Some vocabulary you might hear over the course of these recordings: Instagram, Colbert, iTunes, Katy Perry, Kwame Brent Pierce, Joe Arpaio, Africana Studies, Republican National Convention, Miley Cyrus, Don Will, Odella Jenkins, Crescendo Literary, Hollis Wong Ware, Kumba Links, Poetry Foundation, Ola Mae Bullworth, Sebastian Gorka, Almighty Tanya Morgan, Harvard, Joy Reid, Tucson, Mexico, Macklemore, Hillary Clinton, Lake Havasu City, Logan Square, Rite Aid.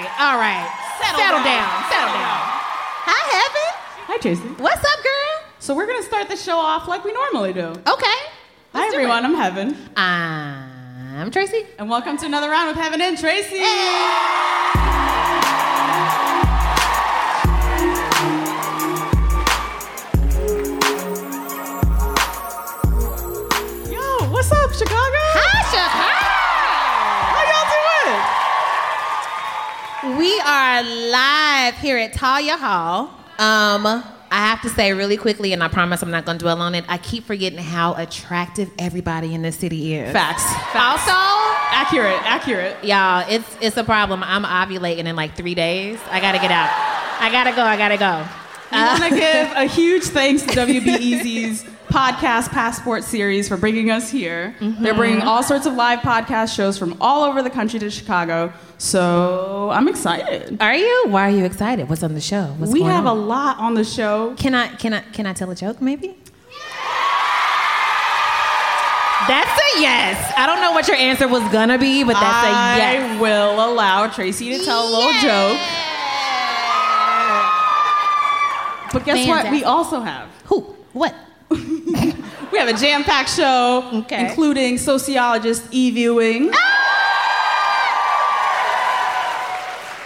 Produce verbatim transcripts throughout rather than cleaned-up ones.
right, all right. Settle, Settle down. down. Settle down. Hi, Heaven. Hi, Jason. What's up, girl? So we're gonna start the show off like we normally do. Okay. Hi, everyone. It. I'm Heaven. I'm Tracy. And welcome to another round with Heaven and Tracy. Hey. What's up, Chicago? Hi, Chicago! How y'all doing? We are live here at Talia Hall. Um, I have to say really quickly, and I promise I'm not going to dwell on it, I keep forgetting how attractive everybody in this city is. Facts. Facts. Also, accurate, accurate. Y'all, it's, it's a problem. I'm ovulating in like three days. I got to get out. I got to go, I got to go. I want to give a huge thanks to W B E Z's Podcast Passport series for bringing us here. Mm-hmm. They're bringing all sorts of live podcast shows from all over the country to Chicago. So I'm excited. Are you? Why are you excited? What's on the show? What's we going have on? a lot on the show. Can I? Can I? Can I tell a joke? Maybe. That's a yes. I don't know what your answer was gonna be, but that's I a yes. I will allow Tracy to tell a little yeah. joke. But guess Fantastic. what? We also have who? What? We have a jam-packed show, okay. including sociologist Eve Ewing, ah!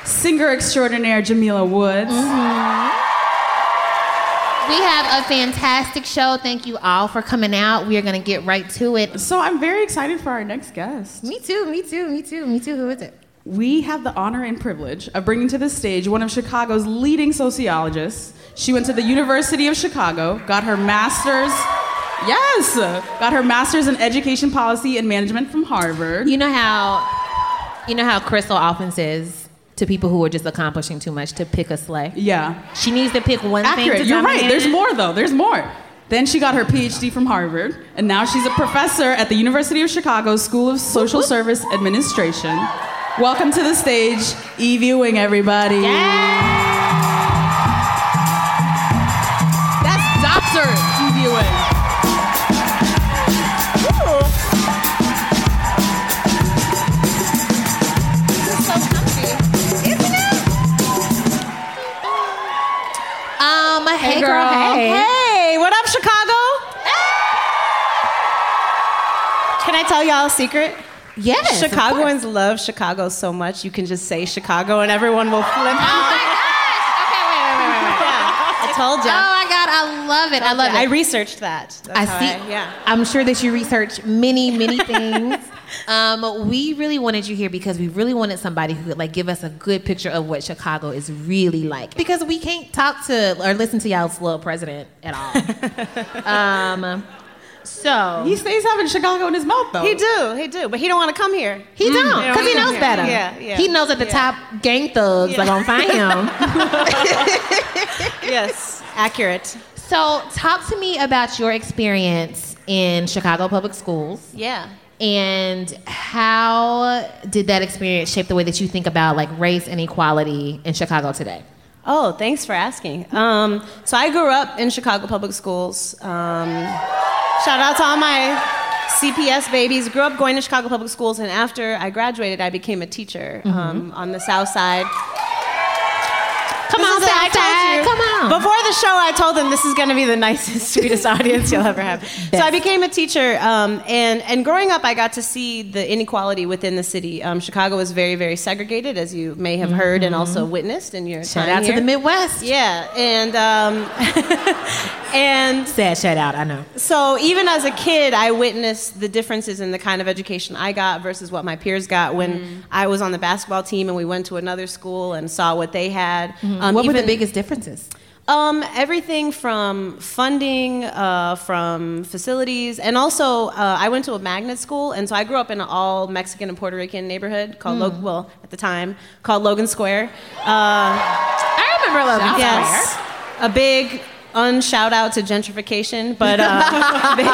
singer extraordinaire Jamila Woods. Mm-hmm. We have a fantastic show. Thank you all for coming out. We are going to get right to it. So I'm very excited for our next guest. Me too, me too, me too, me too. Who is it? We have the honor and privilege of bringing to the stage one of Chicago's leading sociologists. She went to the University of Chicago, got her master's, yes, got her master's in education policy and management from Harvard. You know how, you know how Crystal often says to people who are just accomplishing too much to pick a slay? Yeah. She needs to pick one Accurate. thing to You're dominate. Right, there's more though, there's more. Then she got her P H D from Harvard, and now she's a professor at the University of Chicago School of Social Whoop. Service Administration. Welcome to the stage, Eve Ewing, everybody. Yay! That's Doctor Eve Ewing. Ooh. This is so comfy, isn't it? Um, hey, hey girl. girl. Hey. Hey, what up, Chicago? Hey. Can I tell y'all a secret? Yes, Chicagoans love Chicago so much, you can just say Chicago and everyone will flip. Oh my gosh! Okay, wait, wait, wait, wait, wait. Yeah. I told you. Oh my God, I love it. I love it. I researched that. That's I see. I, yeah. I'm sure that you researched many, many things. um, we really wanted you here because we really wanted somebody who could like give us a good picture of what Chicago is really like. Because we can't talk to or listen to y'all's little president at all. um, So he stays having Chicago in his mouth, though. He do, he do, but he don't want to come here. He mm, don't, because he knows better. Yeah, yeah. He knows that the yeah. top gang thugs yeah. are gonna find him. Yes, accurate. So, talk to me about your experience in Chicago Public Schools. Yeah. And how did that experience shape the way that you think about like race and equality in Chicago today? Oh, thanks for asking. Um, so I grew up in Chicago Public Schools. Um, shout out to all my C P S babies. Grew up going to Chicago Public Schools, and after I graduated, I became a teacher um, mm-hmm. on the South Side. Come this on, South Side, I told you. Come on. Before the show, I told them this is going to be the nicest, sweetest audience you'll ever have. Best. So I became a teacher, um, and, and growing up, I got to see the inequality within the city. Um, Chicago is very, very segregated, as you may have mm-hmm. heard and also witnessed in your shout time Shout out here. to the Midwest. Yeah, and... Um, and sad shout out, I know. So even as a kid, I witnessed the differences in the kind of education I got versus what my peers got when mm. I was on the basketball team and we went to another school and saw what they had. Mm-hmm. Um, what even, were the biggest differences? Um, everything from funding, uh, from facilities, and also uh, I went to a magnet school, and so I grew up in an all Mexican and Puerto Rican neighborhood called mm. Logan, well, at the time, called Logan Square. Uh, I remember Logan Square. Yes, a big un-shout out to gentrification, but uh, big,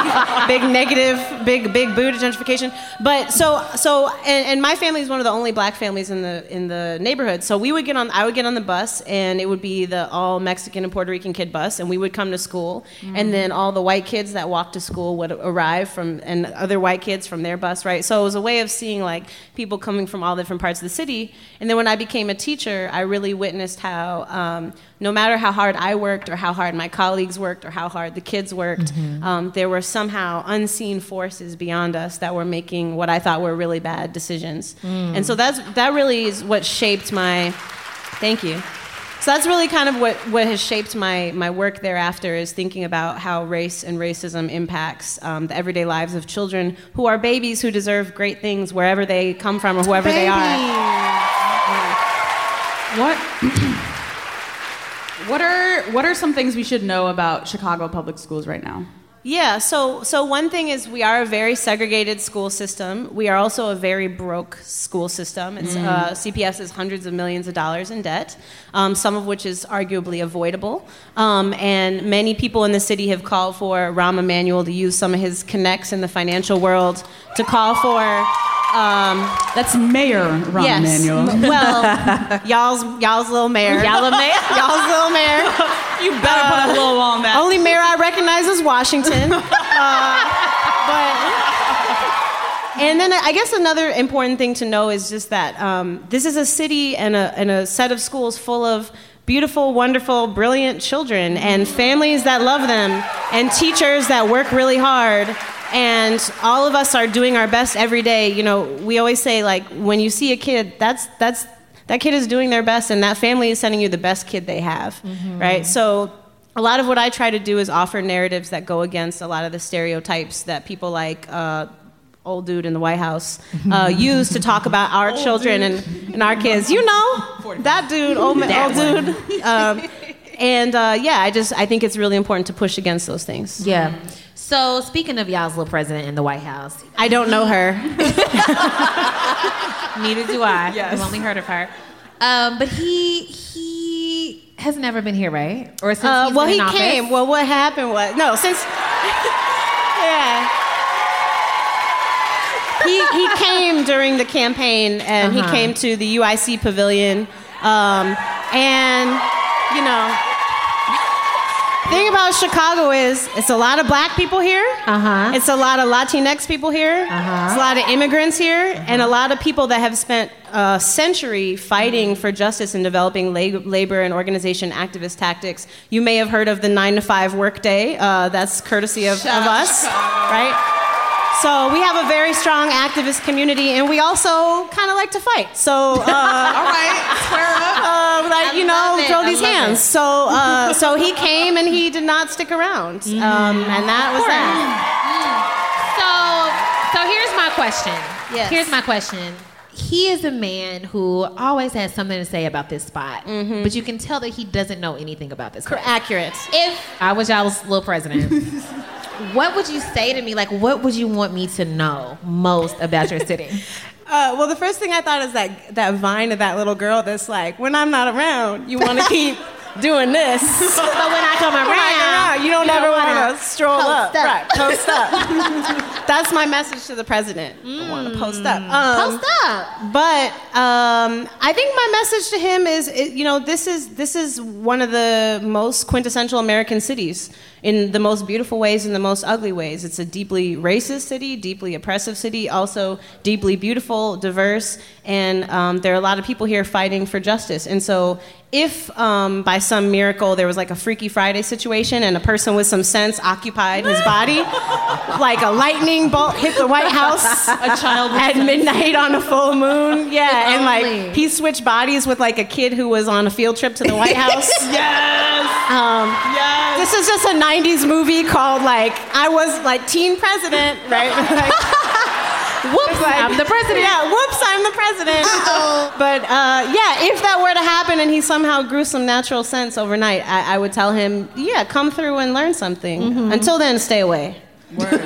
big negative, big big boo to gentrification. But so so, and, and my family is one of the only black families in the in the neighborhood. So we would get on, I would get on the bus, and it would be the all Mexican and Puerto Rican kid bus, and we would come to school, mm. and then all the white kids that walked to school would arrive from, and other white kids from their bus, right? So it was a way of seeing like people coming from all different parts of the city. And then when I became a teacher, I really witnessed how um, no matter how hard I worked or how hard my colleagues worked or how hard the kids worked, mm-hmm. um, there were somehow unseen forces beyond us that were making what I thought were really bad decisions. Mm. And so that's that really is what shaped my, thank you. So that's really kind of what, what has shaped my, my work thereafter, is thinking about how race and racism impacts um, the everyday lives of children who are babies who deserve great things wherever they come from or whoever Baby. They are. What, what are what are some things we should know about Chicago Public Schools right now? Yeah, so so one thing is we are a very segregated school system. We are also a very broke school system. It's, mm. uh, C P S is hundreds of millions of dollars in debt, um, some of which is arguably avoidable. Um, and many people in the city have called for Rahm Emanuel to use some of his connects in the financial world to call for... Um, That's Mayor Rahm Emanuel. Yes. Well, y'all's y'all's little mayor. Y'all mayor. Y'all's little mayor. You better uh, put a little on that. Only mayor I recognize is Washington. uh, but and then I guess another important thing to know is just that um, this is a city and a and a set of schools full of beautiful, wonderful, brilliant children and families that love them and teachers that work really hard. And all of us are doing our best every day. You know, we always say, like, when you see a kid, that's that's that kid is doing their best, and that family is sending you the best kid they have, mm-hmm. right? So a lot of what I try to do is offer narratives that go against a lot of the stereotypes that people like uh, old dude in the White House uh, use to talk about our old children and, and our kids. You know, forty-five That dude, old, that old dude. Um, and, uh, yeah, I just I think it's really important to push against those things. Yeah. So, speaking of y'all's little president in the White House. I don't know her. Neither do I. Yes. I've only heard of her. Um, but he he has never been here, right? Or since uh, he's well, been he in came. Office? Well, what happened was... No, since... yeah. He, he came during the campaign, and uh-huh. he came to the U I C Pavilion. Um, and, you know... The thing about Chicago is it's a lot of black people here. Uh-huh. It's a lot of Latinx people here. Uh-huh. It's a lot of immigrants here, uh-huh. and a lot of people that have spent a century fighting for justice and developing lab- labor and organization activist tactics. You may have heard of the nine to five workday. Uh, that's courtesy of, of us, right? So we have a very strong activist community, and we also kind of like to fight. So, uh, all right, square up, uh, like I you know, throw these hands. It. So, uh, so he came and he did not stick around, mm. um, and that was that. Mm. So, so here's my question. Yes. Here's my question. He is a man who always has something to say about this spot, mm-hmm. but you can tell that he doesn't know anything about this. Correct. Accurate. If I was y'all's little president. What would you say to me? Like, what would you want me to know most about your city? Uh, well, the first thing I thought is that that vine of that little girl that's like, when I'm not around, you want to keep doing this. But when I come around, when I come around you don't you ever want to stroll up. Up. Right, post up. That's my message to the president. Mm. I want to post up. Um, post up. But um, I think my message to him is, it, you know, this is this is one of the most quintessential American cities. In the most beautiful ways and the most ugly ways. It's a deeply racist city, deeply oppressive city, also deeply beautiful, diverse, and um, there are a lot of people here fighting for justice. And so if um, by some miracle there was like a Freaky Friday situation and a person with some sense occupied his body, like a lightning bolt hit the White House a child at midnight on a full moon, yeah, and like he switched bodies with like a kid who was on a field trip to the White House. Yes! Um, yes! This is just a nice nineties movie called like I was like teen president, right? Like, whoops, like, I'm the president. Yeah, whoops, I'm the president. Uh-oh. But uh, yeah, if that were to happen and he somehow grew some natural sense overnight, I, I would tell him, yeah, come through and learn something. Mm-hmm. Until then, stay away. Word.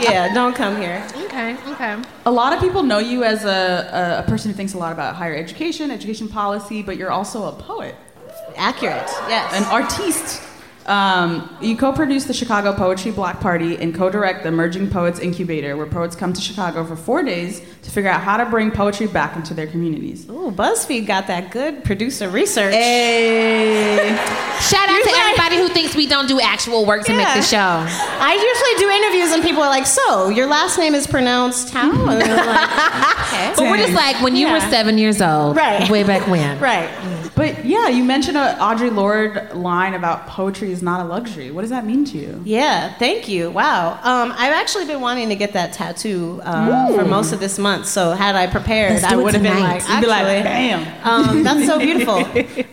Yeah, don't come here. Okay, okay. A lot of people know you as a, a person who thinks a lot about higher education, education policy, but you're also a poet. Accurate, yes. An artiste. Um, you co-produce the Chicago Poetry Block Party and co-direct the Emerging Poets Incubator, where poets come to Chicago for four days to figure out how to bring poetry back into their communities. Ooh, BuzzFeed got that good producer research. Hey! Shout out usually to everybody I, who thinks we don't do actual work to yeah. make the show. I usually do interviews and people are like, so, your last name is pronounced how? And they're like, okay. But we're just like, when you yeah. were seven years old, right. way back when. Right. But yeah, you mentioned an Audre Lorde line about poetry is not a luxury. What does that mean to you? Yeah, thank you. Wow. Um, I've actually been wanting to get that tattoo um, for most of this month. So had I prepared, I would have been like, actually, be like, bam. Um, that's so beautiful.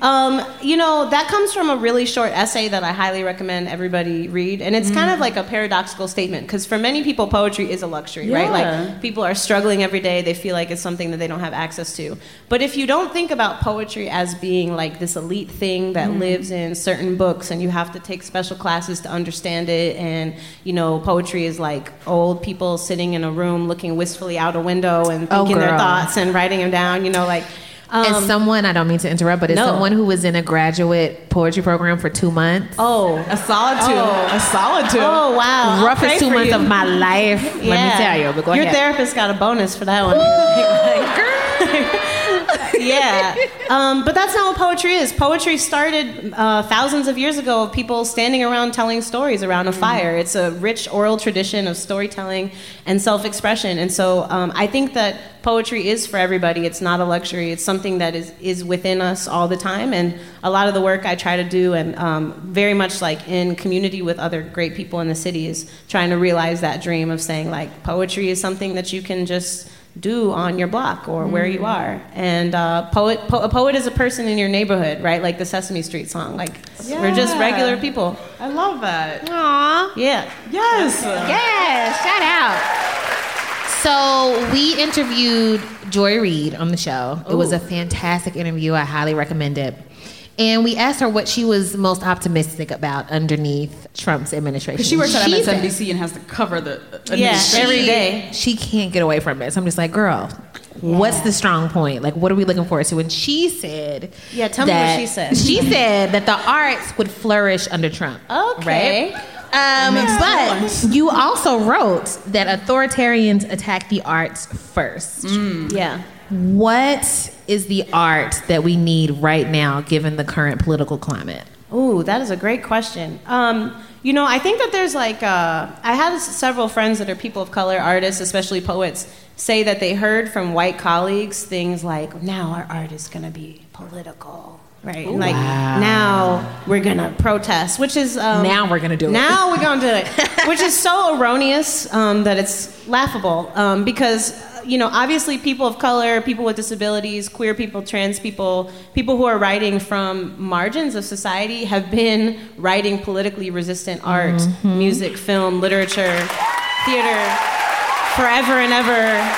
um, you know, that comes from a really short essay that I highly recommend everybody read. And it's mm. kind of like a paradoxical statement, because for many people, poetry is a luxury, yeah. right? Like people are struggling every day. They feel like it's something that they don't have access to. But if you don't think about poetry as being like this elite thing that mm. lives in certain books and you have to take special classes to understand it, and you know poetry is like old people sitting in a room looking wistfully out a window and thinking oh, their thoughts and writing them down, you know, like um, and someone, I don't mean to interrupt, but it's no. someone who was in a graduate poetry program for two months. Oh a solid two oh. a solid two. Oh wow. Roughest two months you. Of my life, yeah. let me tell you, but go your ahead. Therapist got a bonus for that one. Ooh, girl. Yeah, um, but that's not what poetry is. Poetry started uh, thousands of years ago of people standing around telling stories around a fire. It's a rich oral tradition of storytelling and self-expression. And so um, I think that poetry is for everybody. It's not a luxury. It's something that is, is within us all the time. And a lot of the work I try to do, and um, very much like in community with other great people in the city, is trying to realize that dream of saying like poetry is something that you can just do on your block or where you are. And uh, poet, po- a poet is a person in your neighborhood, right? Like the Sesame Street song. Like yeah. we're just regular people. I love that. Aww. Yeah. Yes. Yes. Shout out. So we interviewed Joy Reid on the show. Ooh. It was a fantastic interview. I highly recommend it. And we asked her what she was most optimistic about underneath Trump's administration. Because she works at M S N B C and has to cover the administration. Yeah, every day. She can't get away from it. So I'm just like, girl, yeah. what's the strong point? Like, what are we looking forward to? And she said... Yeah, tell me what she said. She said that the arts would flourish under Trump. Okay. Right? Um, but you also wrote that authoritarians attack the arts first. Mm. Yeah. What is the art that we need right now, given the current political climate? Ooh, that is a great question. Um, you know, I think that there's like, uh, I have several friends that are people of color, artists, especially poets, say that they heard from white colleagues things like, now our art is going to be political. Right. Ooh, like wow. now we're gonna protest, which is um, now we're gonna do it. Now we're gonna do it, which is so erroneous um, that it's laughable. Um, because you know, obviously, people of color, people with disabilities, queer people, trans people, people who are writing from margins of society have been writing politically resistant art, mm-hmm. music, film, literature, theater, forever and ever.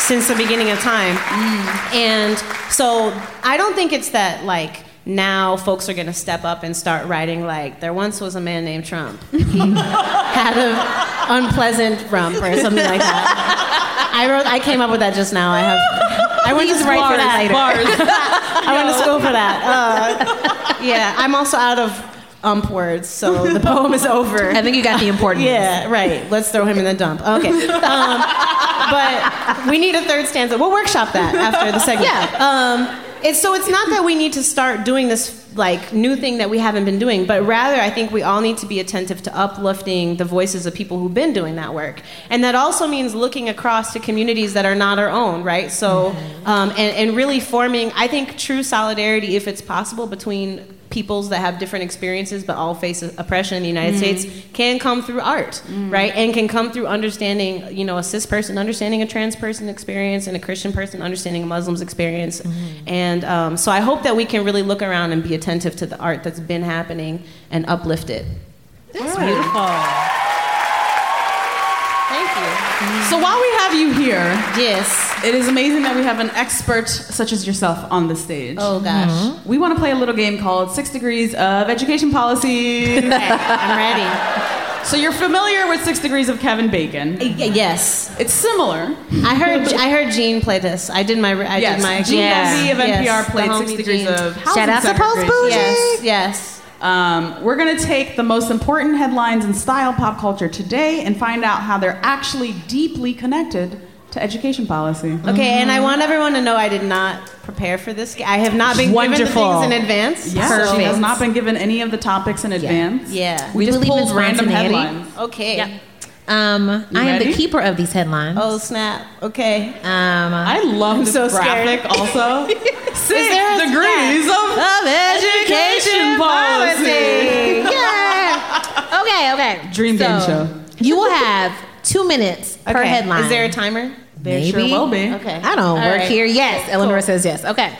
Since the beginning of time. Mm. And so I don't think it's that like now folks are gonna step up and start writing like there once was a man named Trump. He had an unpleasant rump or something like that. I wrote I came up with that just now. I have I went These to write bars, for that later. Bars. I went to school for that. Uh, yeah, I'm also out of ump words, so the poem is over. I think you got the important ones. Yeah, right. Let's throw him in the dump. Okay. Um, but we need a third stanza. We'll workshop that after the segment. Yeah. Um, it's, so it's not that we need to start doing this like new thing that we haven't been doing, but rather I think we all need to be attentive to uplifting the voices of people who've been doing that work. And that also means looking across to communities that are not our own, right? So, um, and, and really forming, I think, true solidarity, if it's possible, between peoples that have different experiences but all face oppression in the United mm. States can come through art, mm. right? And can come through understanding, you know, a cis person understanding a trans person experience and a Christian person understanding a Muslim's experience. Mm. And um, so I hope that we can really look around and be attentive to the art that's been happening and uplift it. That's right. Beautiful. Thank you. So while we have you here, yes, it is amazing that we have an expert such as yourself on the stage. Oh gosh. Mm-hmm. We want to play a little game called Six Degrees of Education Policy. Okay, I'm ready. So you're familiar with Six Degrees of Kevin Bacon? Y- yes. It's similar. I heard I heard Gene play this. I did my I yes. did my Gene yes. of N P R yes. played Six Degrees Gene. Of Housing Shout out to Post Bougie. Yes. Yes. Um, we're going to take the most important headlines in style pop culture today and find out how they're actually deeply connected to education policy. Okay, mm-hmm. And I want everyone to know I did not prepare for this. I have not been Wonderful. given the things in advance. Yeah, Perfect. She has not been given any of the topics in advance. Yeah, yeah. We, we just pulled random headlines. Okay. Yep. Um, I am ready? The keeper of these headlines. Oh, snap. Okay. Um, I love I'm this so graphic scared. Also. Six degrees of, of education policy. policy. Yeah. Okay, okay. Dream game so, show. You will have two minutes okay. per headline. Is there a timer? There Maybe. Sure will be. Okay. I don't All work right. here. Yes. Cool. Eleanor cool. says yes. Okay.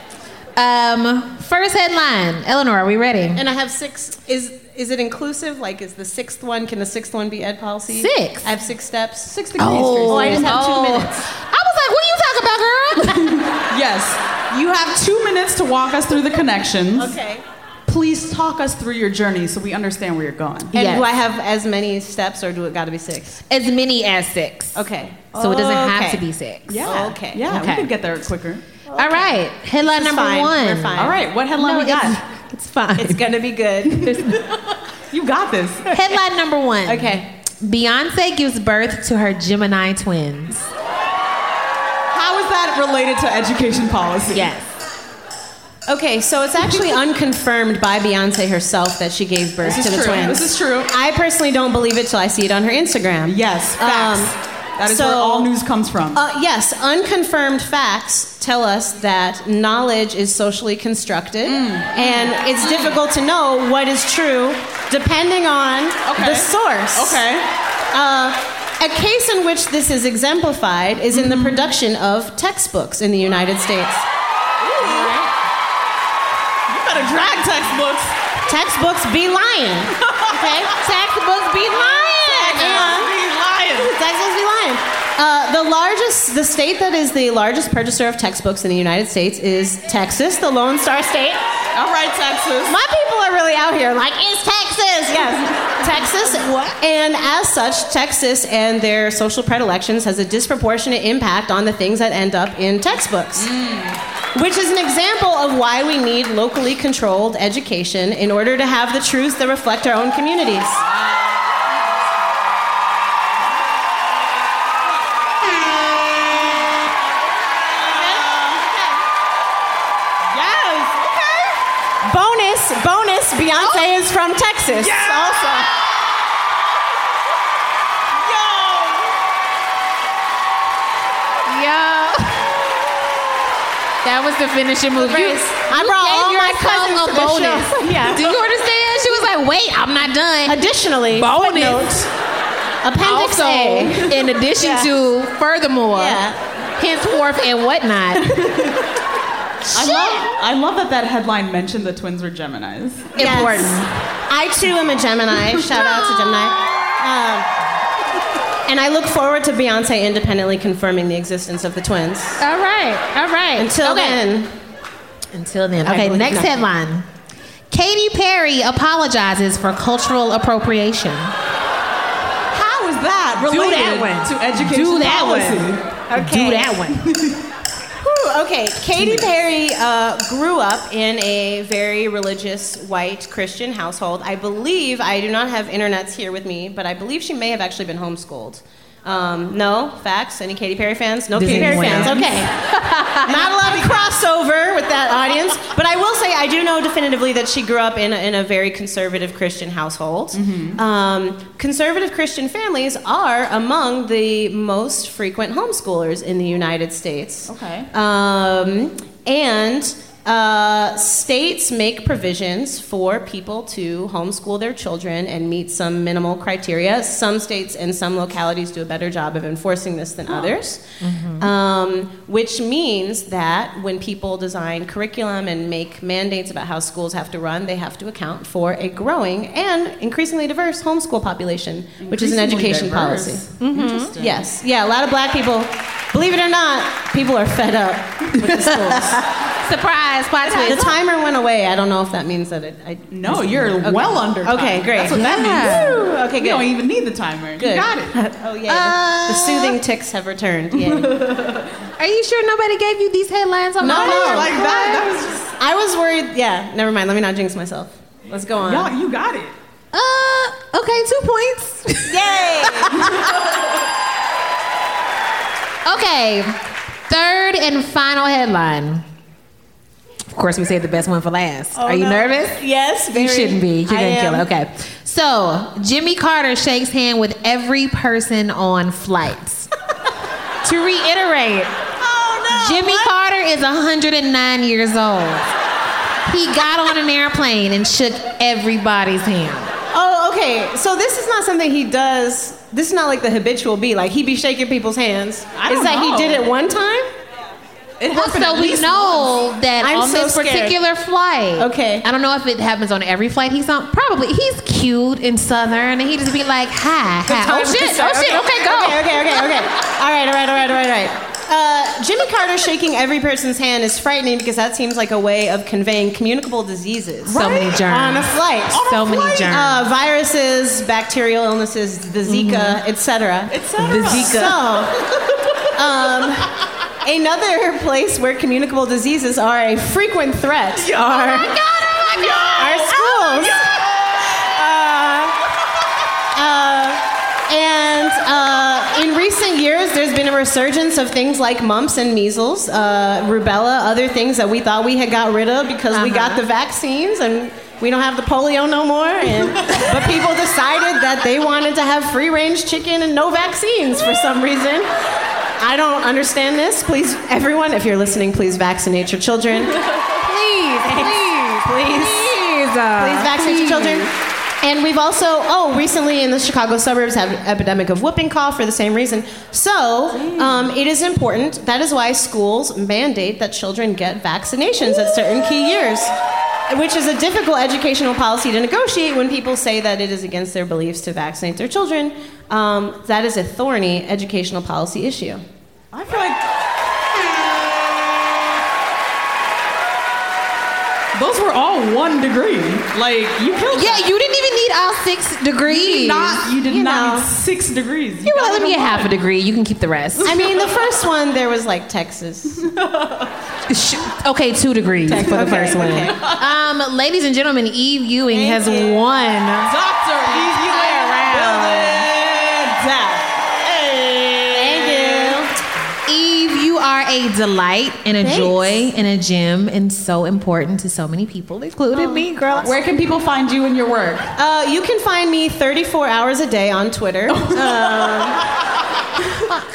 Um, first headline. Eleanor, are we ready? And I have six. Is Is it inclusive? Like, is the sixth one? Can the sixth one be ed policy? Six. I have six steps. Six degrees. Oh, oh I just have oh. two minutes. I was like, what are you talking about, girl? Yes. You have two minutes to walk us through the connections. Okay. Please talk us through your journey so we understand where you're going. And yes. do I have as many steps or do it got to be six? As many as six. Okay. So oh, it doesn't have okay. to be six. Yeah. Okay. Yeah, okay. We could get there quicker. Okay. All right, headline number fine. one. We're fine. All right, what headline no, we got? It's, it's fine. It's gonna be good. You got this. Headline number one. Okay. Beyonce gives birth to her Gemini twins. How is that related to education policy? Yes. Okay, so it's actually unconfirmed by Beyonce herself that she gave birth this to the true. twins. This is true. I personally don't believe it till I see it on her Instagram. Yes, facts. Um, That is so, where all news comes from. Uh, yes, unconfirmed facts tell us that knowledge is socially constructed, mm. and mm. it's difficult to know what is true depending on okay. the source. Okay. Uh, a case in which this is exemplified is mm-hmm. in the production of textbooks in the United States. Ooh. You better drag textbooks. Textbooks be lying. Okay? Textbooks be lying. Textbooks be lying. Textbooks be lying. Uh, the largest, the state that is the largest purchaser of textbooks in the United States is Texas, the Lone Star State. All right, Texas. My people are really out here like, it's Texas! Yes. Texas, what? And as such, Texas and their social predilections has a disproportionate impact on the things that end up in textbooks. Mm. Which is an example of why we need locally controlled education in order to have the truths that reflect our own communities. Bonus, Beyonce oh. is from Texas yeah. also. Yo! Yo. That was the finishing move. You, I you brought all my cousins to the bonus. Show. Yeah. Do you understand? She was like, wait, I'm not done. Additionally, bonus. Appendix also, A. In addition yeah. to, furthermore, yeah. henceforth and whatnot. I love, I love that that headline mentioned the twins were Geminis. Yes. Important. I, too, am a Gemini. Shout out to Gemini. Um, and I look forward to Beyonce independently confirming the existence of the twins. All right. All right. Until okay. then. Until then. Okay, next nothing. headline. Katy Perry apologizes for cultural appropriation. How is that related Do that one. to education Do that policy? One. Okay. Do that one. Okay, Katy Perry uh, grew up in a very religious, white, Christian household. I believe, I do not have internets here with me, but I believe she may have actually been homeschooled. Um, no? Facts? Any Katy Perry fans? No Does Katy Perry fans. Else? Okay. Not a lot of crossover with that audience, but I will say I do know definitively that she grew up in a, in a very conservative Christian household. Mm-hmm. Um, conservative Christian families are among the most frequent homeschoolers in the United States. Okay. Um, and... Uh, states make provisions for people to homeschool their children and meet some minimal criteria. Some states and some localities do a better job of enforcing this than others, mm-hmm. um, which means that when people design curriculum and make mandates about how schools have to run, they have to account for a growing and increasingly diverse homeschool population, which is an education diverse. policy. Mm-hmm. Interesting. Yes. Yeah, a lot of black people, believe it or not, people are fed up with the schools. Surprise! The timer went away. I don't know if that means that it. I, no, you're okay. well under time. Okay, great. That's what that yeah. means. Woo. Okay, good. You don't even need the timer. Good. You got it. Oh yeah. Uh, the soothing ticks have returned. Yeah. Are you sure nobody gave you these headlines on no, my own? No, like that. That was just. I was worried. Yeah. Never mind. Let me not jinx myself. Let's go on. Y'all, you got it. Uh, okay, two points. Yay! Okay, third and final headline. Of course, we saved the best one for last. Oh, Are you no. nervous? Yes, very. You shouldn't be. You're going to kill it. Okay. So, Jimmy Carter shakes hand with every person on flights. To reiterate, oh, no, Jimmy what? Carter is one hundred nine years old. He got on an airplane and shook everybody's hand. Oh, okay. So this is not something he does. This is not like the habitual be. Like, he be shaking people's hands. I don't it's know. Like he did it one time? It well, happened so at least we know once. That I'm on so this scared. particular flight. Okay. I don't know if it happens on every flight he's on. Probably. He's cute and Southern, and he just be like, hi, hi. Oh, shit. Oh, shit. Okay, okay, go. Okay, okay, okay, okay. All right, all right, all right, all right, all right. Uh, Jimmy Carter shaking every person's hand is frightening because that seems like a way of conveying communicable diseases. Right? So many germs. On a flight. On so a many flight. germs. Uh, viruses, bacterial illnesses, the Zika, mm-hmm. et cetera. Et cetera. The Zika. So, um, another place where communicable diseases are a frequent threat yeah. are oh my God, oh my God. our schools. Oh uh, uh, And uh, in recent years, there's been a resurgence of things like mumps and measles, uh, rubella, other things that we thought we had got rid of because uh-huh. we got the vaccines and we don't have the polio no more. And, but people decided that they wanted to have free-range chicken and no vaccines for some reason. I don't understand this. Please, everyone, if you're listening, please vaccinate your children. Please, please, please, please, uh, please vaccinate please. your children. And we've also, oh, recently in the Chicago suburbs have an epidemic of whooping cough for the same reason. So um, it is important. That is why schools mandate that children get vaccinations at certain key years, which is a difficult educational policy to negotiate when people say that it is against their beliefs to vaccinate their children. Um, that is a thorny educational policy issue. I feel like... Those were all one degree. Like, you killed Yeah, them. You didn't even need all six degrees. You did not, you did you not need six degrees. You, you were like, let me get half a degree. You can keep the rest. I mean, the first one, there was, like, Texas. Okay, two degrees Texas. for the okay, first one. Okay. Um, ladies and gentlemen, Eve Ewing Thank has you. won. Doctor Eve Ewing. A delight and a Thanks. joy and a gem, and so important to so many people, including oh, me, girl. Where can people find you and your work? Uh, you can find me thirty-four hours a day on Twitter. um,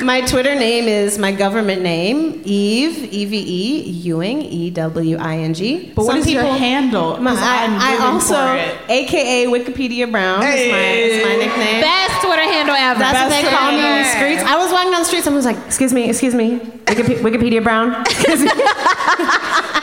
my Twitter name is my government name, Eve, E V E, Ewing, E W I N G. But what Some is people, your handle? My, I, I also, A K A Wikipedia Brown hey. is, my, is my nickname. Best Twitter handle ever. That's Best what they call me on the streets. I was walking down the street, someone was like, excuse me, excuse me. Wikipedia, Wikipedia Brown.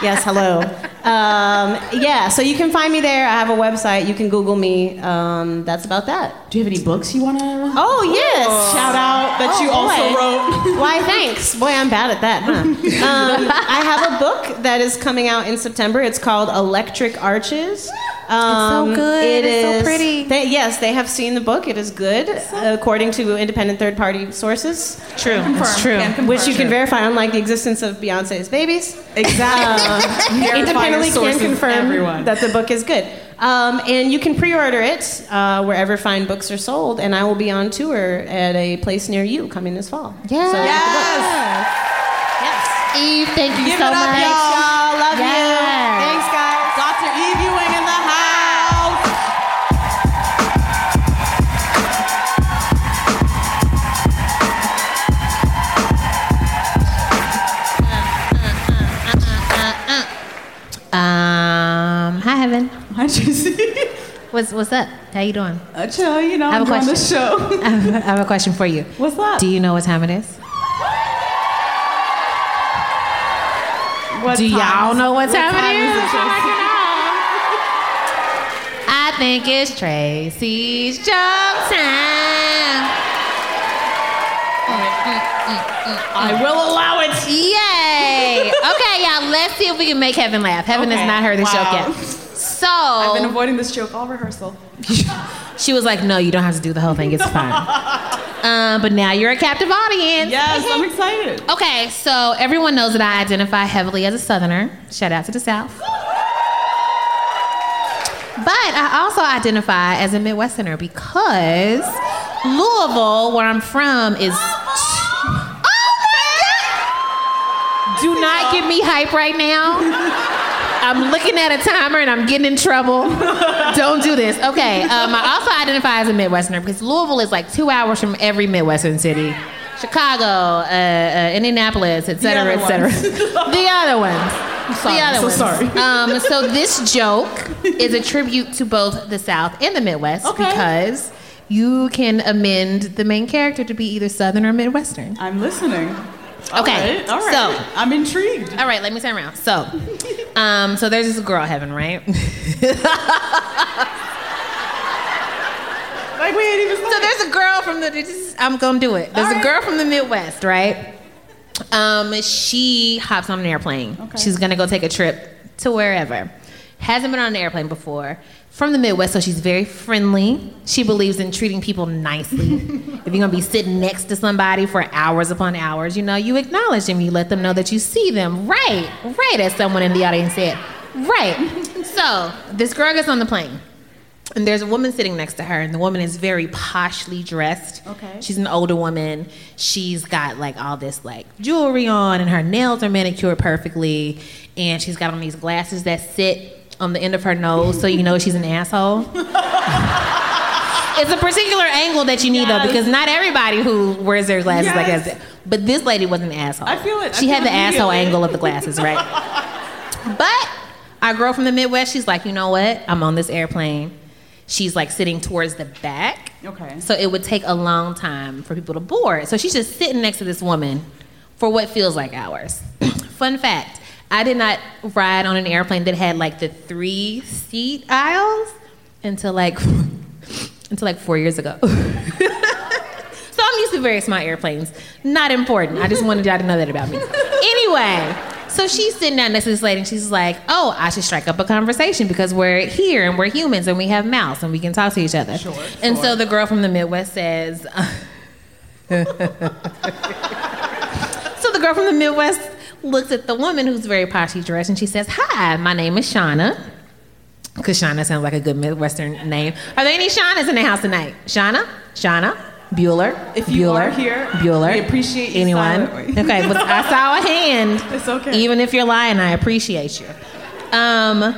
Yes, hello. Um, yeah, so you can find me there. I have a website. You can Google me. Um, that's about that. Do you have any books you want to? Oh, yes. Oh. Shout out that oh, you boy. also wrote. Why, thanks. Boy, I'm bad at that, huh? Um, I have a book that is coming out in September. It's called Electric Arches. Um, it's so good. It it's is, so pretty. They, yes, they have seen the book. It is good, so according to independent third-party sources. True. It's true. Confirm, Which you true. can verify, unlike the existence of Beyonce's babies. Exactly. Um, independently can confirm everyone. that the book is good. Um, and you can pre-order it uh, wherever fine books are sold, and I will be on tour at a place near you coming this fall. Yes. So, yes. yes. Eve, thank you Give so it up, much. Y'all. Love yes. you. Hi, Jesse. What's what's up? How you doing? Uh, chill, you know, I'm on the show. I have, I have a question for you. What's up? Do you know what time it is? What Do time y'all is, know what time, what time it is? Is it, I think it's Tracy's joke time. I will allow it. Yay! Okay, y'all, let's see if we can make Heaven laugh. Heaven okay. has not heard this wow. joke yet. So I've been avoiding this joke all rehearsal. She was like, no, you don't have to do the whole thing. It's fine. um, but now you're a captive audience. Yes, I'm excited. Okay, so everyone knows that I identify heavily as a Southerner. Shout out to the South. But I also identify as a Midwesterner because Louisville, where I'm from, is... Oh my God! Do not get me hype right now. I'm looking at a timer and I'm getting in trouble. Don't do this. Okay, um, I also identify as a Midwesterner because Louisville is like two hours from every Midwestern city. Chicago, uh, uh, Indianapolis, et cetera, et cetera. The other ones. I'm sorry. The other so ones. sorry. Um, so this joke is a tribute to both the South and the Midwest okay. because you can amend the main character to be either Southern or Midwestern. I'm listening. All okay. Right, all right. So I'm intrigued. All right. Let me turn around. So, um, so there's this girl heaven, right? Like we ain't even so it. There's a girl from the, just, I'm gonna do it. There's right. a girl from the Midwest, right? Um, she hops on an airplane. Okay. She's gonna go take a trip to wherever. Hasn't been on an airplane before. From the Midwest, so she's very friendly. She believes in treating people nicely. If you're gonna be sitting next to somebody for hours upon hours, you know, you acknowledge them, you let them know that you see them. Right, right, as someone in the audience said. Right. So this girl gets on the plane. And there's a woman sitting next to her, and the woman is very poshly dressed. Okay. She's an older woman. She's got like all this like jewelry on, and her nails are manicured perfectly, and she's got on these glasses that sit on the end of her nose, so you know she's an asshole. It's a particular angle that you need, yes. though, because not everybody who wears their glasses yes. like that. But this lady was an asshole. I feel it. She I had the asshole it. angle of the glasses, right? But our girl from the Midwest, she's like, you know what? I'm on this airplane. She's like sitting towards the back. Okay. So it would take a long time for people to board. So she's just sitting next to this woman for what feels like hours. Fun fact, I did not ride on an airplane that had like the three seat aisles until like until like four years ago. So I'm used to very small airplanes. Not important. I just wanted y'all to know that about me. Anyway. So she's sitting down next to this lady, and she's like, oh, I should strike up a conversation because we're here, and we're humans, and we have mouths, and we can talk to each other. Sure, and sure. So the girl from the Midwest says... So the girl from the Midwest looks at the woman who's very poshly dressed, and she says, hi, my name is Shauna. Because Shauna sounds like a good Midwestern name. Are there any Shaunas in the house tonight? Shauna? Shauna? Bueller. If you Bueller, are here, Bueller. We appreciate you. Anyone? Okay, but I saw a hand. It's okay. Even if you're lying, I appreciate you. Um,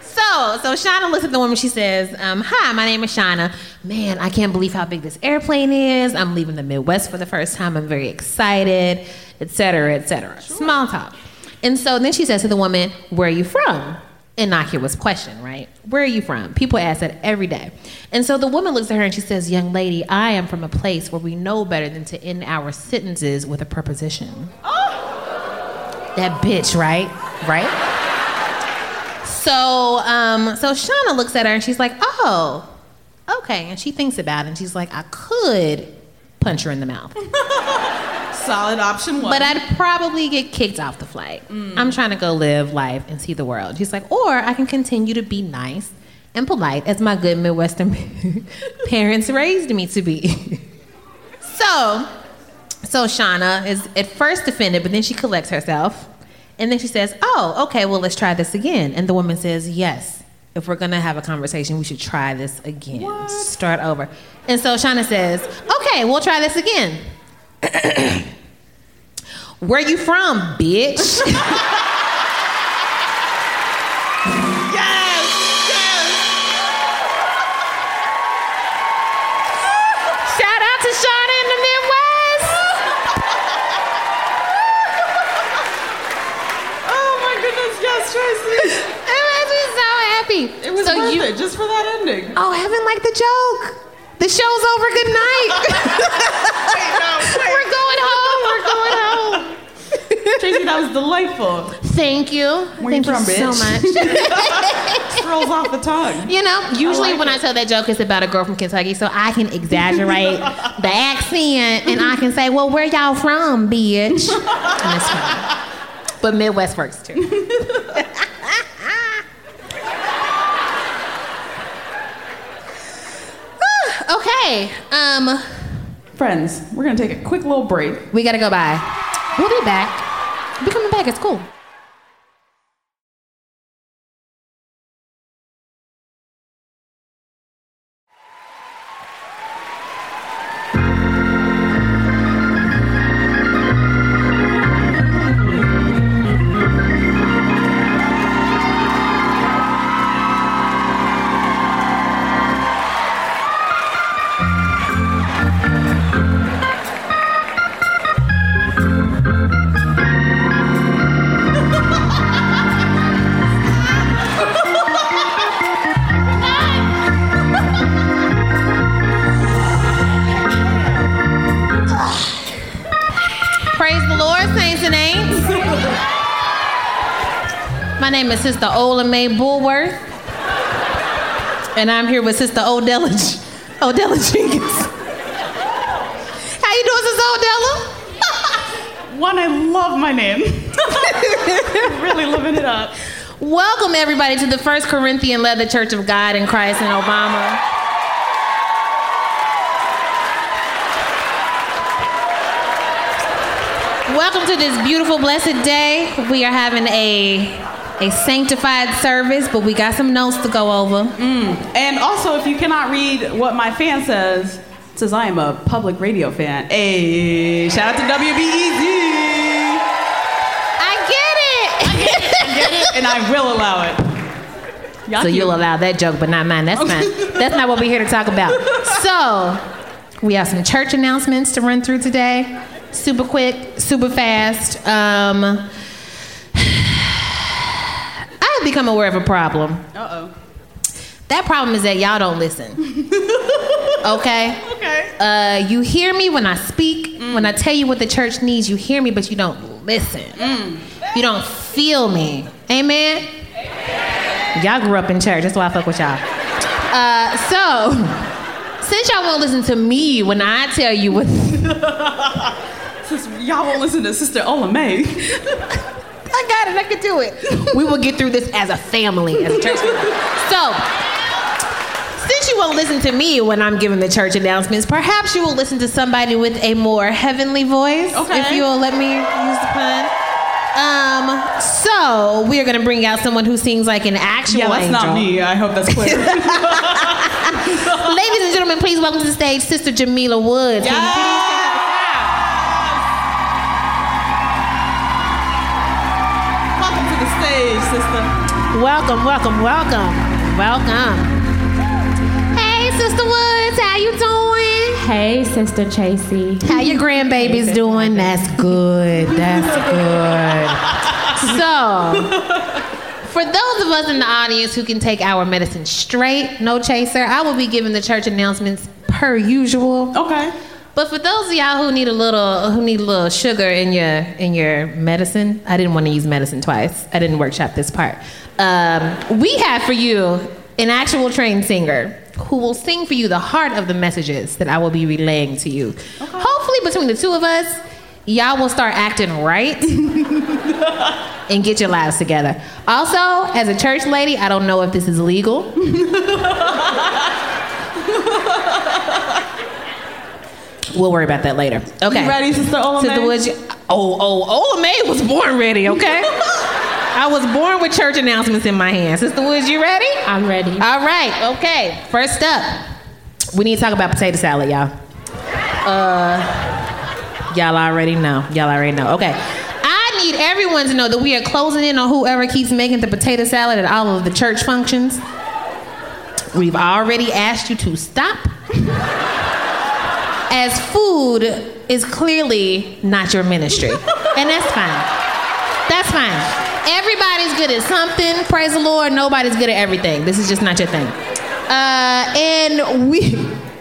so, so Shauna looks at the woman. She says, um, hi, my name is Shauna. Man, I can't believe how big this airplane is. I'm leaving the Midwest for the first time. I'm very excited, et cetera, et cetera. Sure. Small talk. And so then she says to the woman, where are you from? Innocuous question, right? Where are you from? People ask that every day. And so the woman looks at her and she says, young lady, I am from a place where we know better than to end our sentences with a preposition. Oh! That bitch, right? Right? So, um, so Shauna looks at her and she's like, oh, okay. And she thinks about it and she's like, I could punch her in the mouth. Solid option one. But I'd probably get kicked off the flight. Mm. I'm trying to go live life and see the world. She's like, or I can continue to be nice and polite as my good Midwestern parents raised me to be. so, so Shauna is at first offended, but then she collects herself. And then she says, oh, okay, well, let's try this again. And the woman says, yes, if we're going to have a conversation, we should try this again. What? Start over. And so Shauna says, okay, we'll try this again. Where you from, bitch? yes, yes. Shout out to Shauna in the Midwest. Oh my goodness, yes, Tracy. It made me so happy. It was so worth you, it just for that ending. Oh, Heaven liked the joke. The show's over. Good night. wait, no, wait. We're going home. We're going home. Tracy, that was delightful. Thank you. Where Thank you, from, you bitch? So much. It rolls off the tongue. You know, usually I like when it. I tell that joke, it's about a girl from Kentucky, so I can exaggerate the accent, and I can say, well, where y'all from, bitch? And that's fine. But Midwest works, too. Okay, um... friends, we're gonna take a quick little break. We gotta go by. We'll be back. We're coming back, it's cool. My name is Sister Ola Mae Bullworth, and I'm here with Sister Odella, Odella Jenkins. How you doing, Sister Odella? One, I love my name. Really living it up. Welcome, everybody, to the First Corinthian Leather Church of God in Christ and Obama. Welcome to this beautiful, blessed day. We are having a a sanctified service, but we got some notes to go over. Mm. And also, if you cannot read what my fan says, it says I am a public radio fan. Hey, shout out to W B E Z. I get it. I get it. I get it, and I will allow it. Y'all so you'll it. Allow that joke, but not mine. That's fine. That's not what we're here to talk about. So we have some church announcements to run through today. Super quick, super fast. Um, I have become aware of a problem. Uh-oh. That problem is that y'all don't listen. Okay? Okay. Uh, you hear me when I speak. Mm. When I tell you what the church needs, you hear me, but you don't listen. Mm. You don't feel me. Amen? Amen? Y'all grew up in church. That's why I fuck with y'all. Uh, so, since y'all won't listen to me when I tell you what... Y'all won't listen to Sister Ola Mae. I got it. I can do it. We will get through this as a family, as a church family. So, since you won't listen to me when I'm giving the church announcements, perhaps you will listen to somebody with a more heavenly voice. Okay. If you will let me use the pun. Um, so, we are going to bring out someone who sings like an actual angel. Yeah, that's angel. Not me. I hope that's clear. Ladies and gentlemen, please welcome to the stage Sister Jamila Woods. Yes. Sister. Welcome, welcome, welcome, welcome. Hey, Sister Woods, how you doing? Hey, Sister Chasey. How your grandbabies hey, doing? That's good, that's good. So, for those of us in the audience who can take our medicine straight, no chaser, I will be giving the church announcements per usual. Okay. But for those of y'all who need a little, who need a little sugar in your in your medicine, I didn't want to use medicine twice. I didn't workshop this part. Um, we have for you an actual trained singer who will sing for you the heart of the messages that I will be relaying to you. Okay. Hopefully, between the two of us, y'all will start acting right and get your lives together. Also, as a church lady, I don't know if this is legal. We'll worry about that later. Okay. You ready, Sister Ola Mae? Sister Woods, oh, oh, Ola Mae was born ready, okay? I was born with church announcements in my hand. Sister Woods, you ready? I'm ready. All right, okay. First up, we need to talk about potato salad, y'all. Uh, y'all already know. Y'all already know. Okay. I need everyone to know that we are closing in on whoever keeps making the potato salad at all of the church functions. We've already asked you to stop. As food is clearly not your ministry. And that's fine. That's fine. Everybody's good at something. Praise the Lord. Nobody's good at everything. This is just not your thing. Uh, and we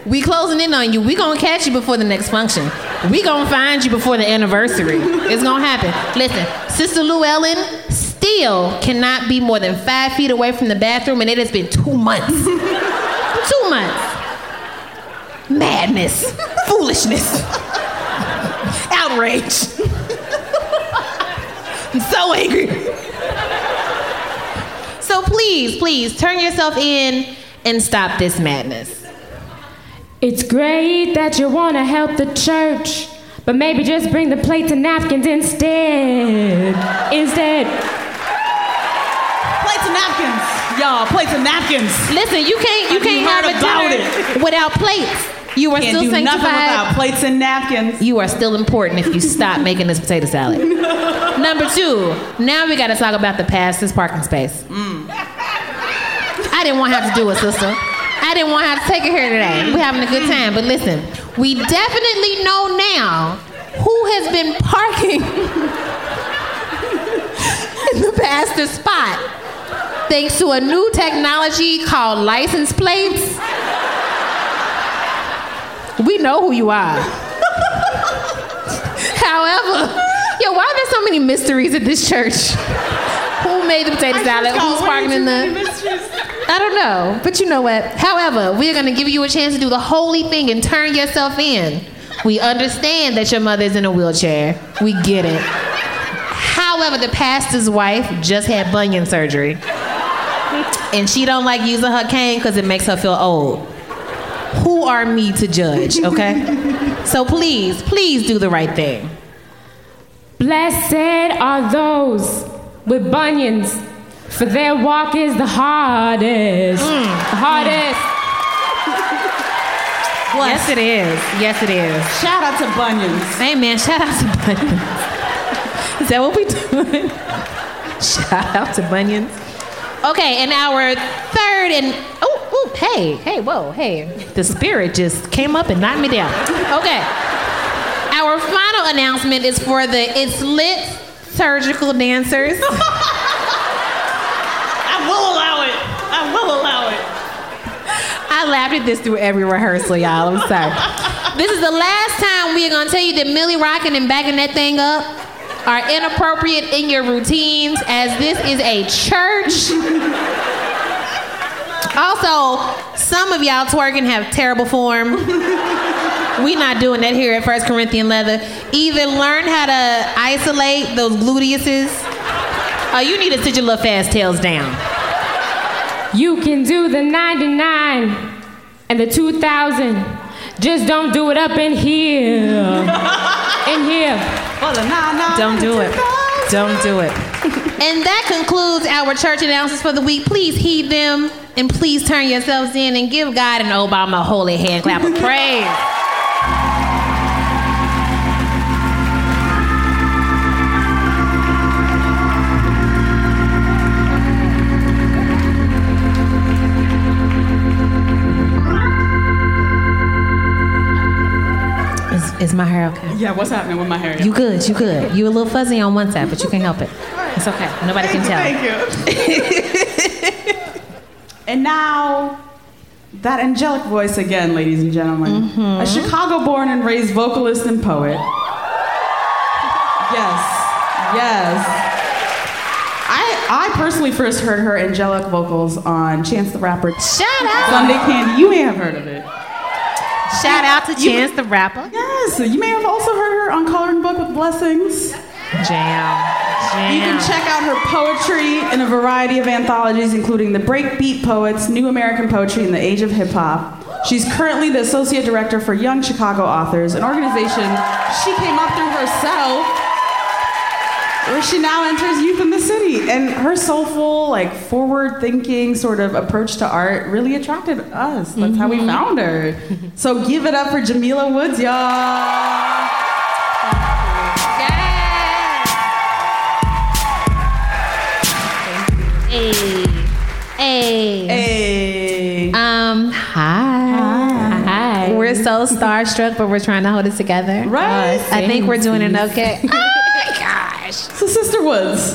we closing in on you. We gonna catch you before the next function. We gonna find you before the anniversary. It's gonna happen. Listen, Sister Llewellyn still cannot be more than five feet away from the bathroom, and it has been two months. Two months. Madness, foolishness, outrage. I'm so angry. So please, please turn yourself in and stop this madness. It's great that you want to help the church, but maybe just bring the plates and napkins instead. Instead. Plates and napkins, y'all. Plates and napkins. Listen, you can't, you can't have a dinner without plates. You are Can't still do nothing without plates and napkins. You are still important if you stop making this potato salad. Number two, now we got to talk about the pastor's parking space. Mm. I didn't want to have to do it, sister. I didn't want to have to take it here today. We're having a good time, but listen, we definitely know now who has been parking in the pastor's spot thanks to a new technology called license plates. We know who you are. However, yo, why are there so many mysteries at this church? Who Who made the potato salad? Who's parking in the... I don't know. But you know what? However, we're going to give you a chance to do the holy thing and turn yourself in. We understand that your mother is in a wheelchair. We get it. However, the pastor's wife just had bunion surgery. And she don't like using her cane because it makes her feel old. Who are me to judge, okay? So please, please do the right thing. Blessed are those with bunions, for their walk is the hardest. Mm. The hardest. Mm. What? Yes, it is. Yes, it is. Shout out to bunions. Amen. Shout out to bunions. Is that what we doing? Shout out to bunions. Okay, and our third and... Oh, oh, hey, hey, whoa, hey. The spirit just came up and knocked me down. Okay. Our final announcement is for the It's Lit Surgical Dancers. I will allow it. I will allow it. I laughed at this through every rehearsal, y'all. I'm sorry. This is the last time we are going to tell you that Millie rocking and backing that thing up are inappropriate in your routines, as this is a church. Also, some of y'all twerking have terrible form. We're not doing that here at First Corinthian Leather. Either learn how to isolate those gluteuses, or you need to sit your little fast tails down. You can do the ninety-nine and the two thousand. Just don't do it up in here. In here. Well, the nine, nine, don't do it. Don't do it. And that concludes our church announcements for the week. Please heed them, and please turn yourselves in, and give God and Obama a holy hand clap of praise. Is my hair okay? Yeah, what's happening with my hair? You good, you good. You a little fuzzy on one side, but you can't help it. It's okay. Nobody thank can you, tell. Thank you. And now, that angelic voice again, ladies and gentlemen. Mm-hmm. A Chicago-born and raised vocalist and poet. Yes, yes. I, I personally first heard her angelic vocals on Chance the Rapper. Shout out! Sunday Candy. You may have heard of it. Shout out to Chance you, the Rapper. Yes, you may have also heard her on Coloring Book with Blessings. Jam, jam. You can check out her poetry in a variety of anthologies, including The Breakbeat Poets, New American Poetry, and The Age of Hip Hop. She's currently the Associate Director for Young Chicago Authors, an organization she came up through herself, where she now enters youth in the city. And her soulful, like, forward-thinking sort of approach to art really attracted us. That's mm-hmm. how we found her. So give it up for Jamila Woods, y'all. Yeah. Hey. Hey. Hey. Um, hi. Hi. Hi. We're so starstruck, but we're trying to hold it together. Right. Uh, I think we're doing it okay. So, Sister Woods,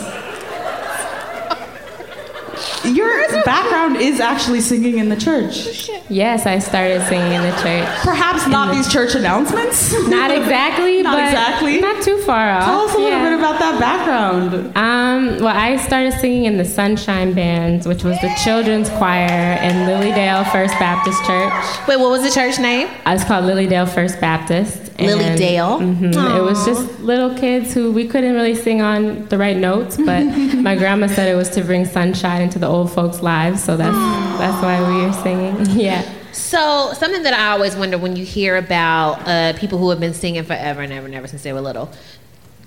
your background is actually singing in the church. Yes, I started singing in the church. Perhaps not these church announcements. Not exactly, not but exactly. Not too far off. Tell us a little yeah. bit about that background. Um, well, I started singing in the Sunshine Bands, which was the children's choir in Lilydale First Baptist Church. Wait, what was the church name? Uh, it's called Lilydale First Baptist. Lilydale. Mm-hmm. It was just little kids who we couldn't really sing on the right notes, but my grandma said it was to bring sunshine into the old folks' lives, so that's Aww. that's why we are singing. Yeah. So something that I always wonder when you hear about uh, people who have been singing forever and ever and ever since they were little,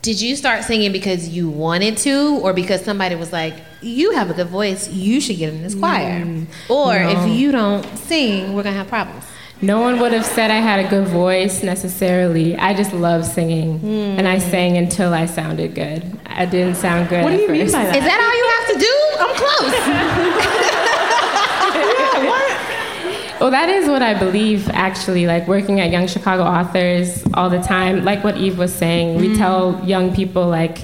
did you start singing because you wanted to, or because somebody was like, you have a good voice, you should get in this choir, mm, or no. if you don't sing, we're gonna have problems? No one would have said I had a good voice necessarily. I just love singing. Mm. And I sang until I sounded good. I didn't sound good. What do you mean by that? Is that all you have to do? I'm close. Yeah, what? Well, that is what I believe, actually. Like, working at Young Chicago Authors all the time, like what Eve was saying, mm. we tell young people, like,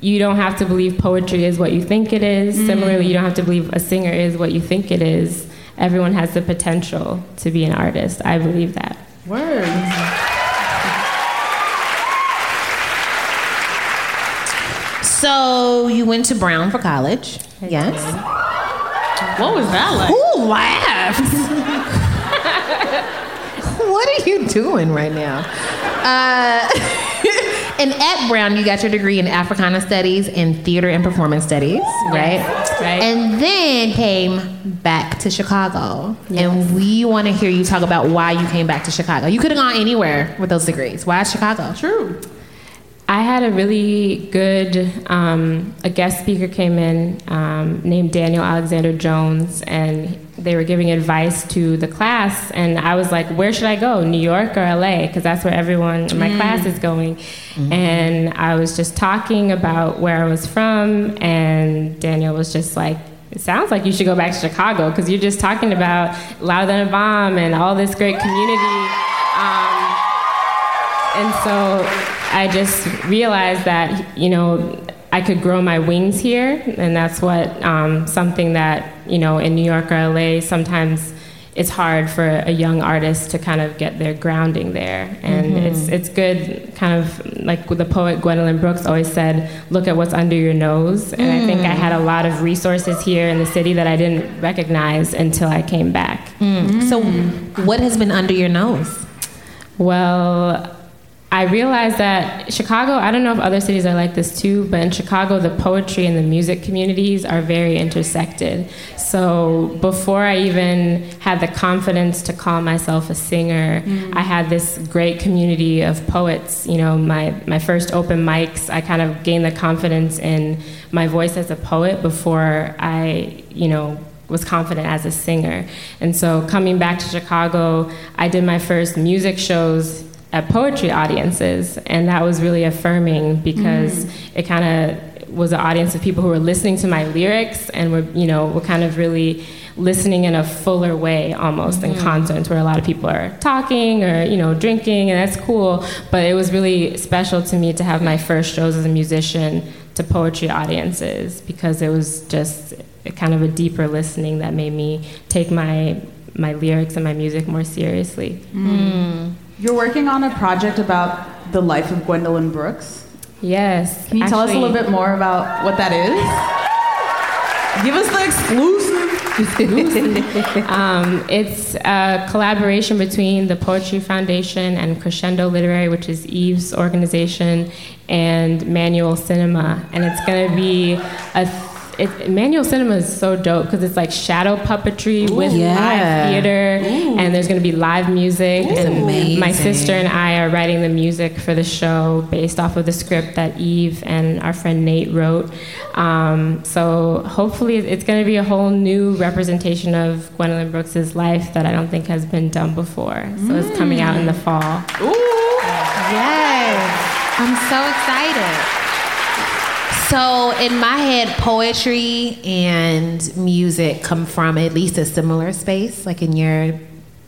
you don't have to believe poetry is what you think it is. Mm. Similarly, you don't have to believe a singer is what you think it is. Everyone has the potential to be an artist. I believe that. Words. So So you went to Brown for college. I yes. Did. What was that like? Who laughed? What are you doing right now? Uh, and at Brown, you got your degree in Africana Studies and Theater and Performance Studies, right? Yes. Right. And then came back to Chicago. Yes. And we want to hear you talk about why you came back to Chicago. You could have gone anywhere with those degrees. Why Chicago? True. I had a really good, um, a guest speaker came in um, named Daniel Alexander Jones, and they were giving advice to the class, and I was like, where should I go, New York or L A? Because that's where everyone in my mm. class is going. Mm-hmm. And I was just talking about where I was from, and Daniel was just like, it sounds like you should go back to Chicago, because you're just talking about Louder Than a Bomb and all this great community. Um, and so... I just realized that, you know, I could grow my wings here, and that's what um, something that, you know, in New York or L A, sometimes it's hard for a young artist to kind of get their grounding there. And mm-hmm. it's it's good, kind of like the poet Gwendolyn Brooks always said, look at what's under your nose. And mm. I think I had a lot of resources here in the city that I didn't recognize until I came back. Mm. So what has been under your nose? Well... I realized that Chicago, I don't know if other cities are like this too, but in Chicago, the poetry and the music communities are very intersected. So before I even had the confidence to call myself a singer, mm. I had this great community of poets. You know, my, my first open mics, I kind of gained the confidence in my voice as a poet before I, you know, was confident as a singer. And so coming back to Chicago, I did my first music shows at poetry audiences, and that was really affirming because mm. it kind of was an audience of people who were listening to my lyrics and were, you know, were kind of really listening in a fuller way almost mm-hmm. in concerts where a lot of people are talking or, you know, drinking, and that's cool, but it was really special to me to have my first shows as a musician to poetry audiences because it was just kind of a deeper listening that made me take my my lyrics and my music more seriously. Mm. You're working on a project about the life of Gwendolyn Brooks? Yes. Can you actually tell us a little bit more about what that is? Give us the exclusive. um, it's a collaboration between the Poetry Foundation and Crescendo Literary, which is Eve's organization, and Manual Cinema. And it's going to be a th- It, Manual Cinema is so dope because it's like shadow puppetry Ooh, with yeah. live theater, Ooh. And there's going to be live music. That's and amazing. My sister and I are writing the music for the show based off of the script that Eve and our friend Nate wrote. Um, so hopefully it's going to be a whole new representation of Gwendolyn Brooks's life that I don't think has been done before. So mm. it's coming out in the fall. Ooh. Yes. I'm so excited. So in my head, poetry and music come from at least a similar space, like in your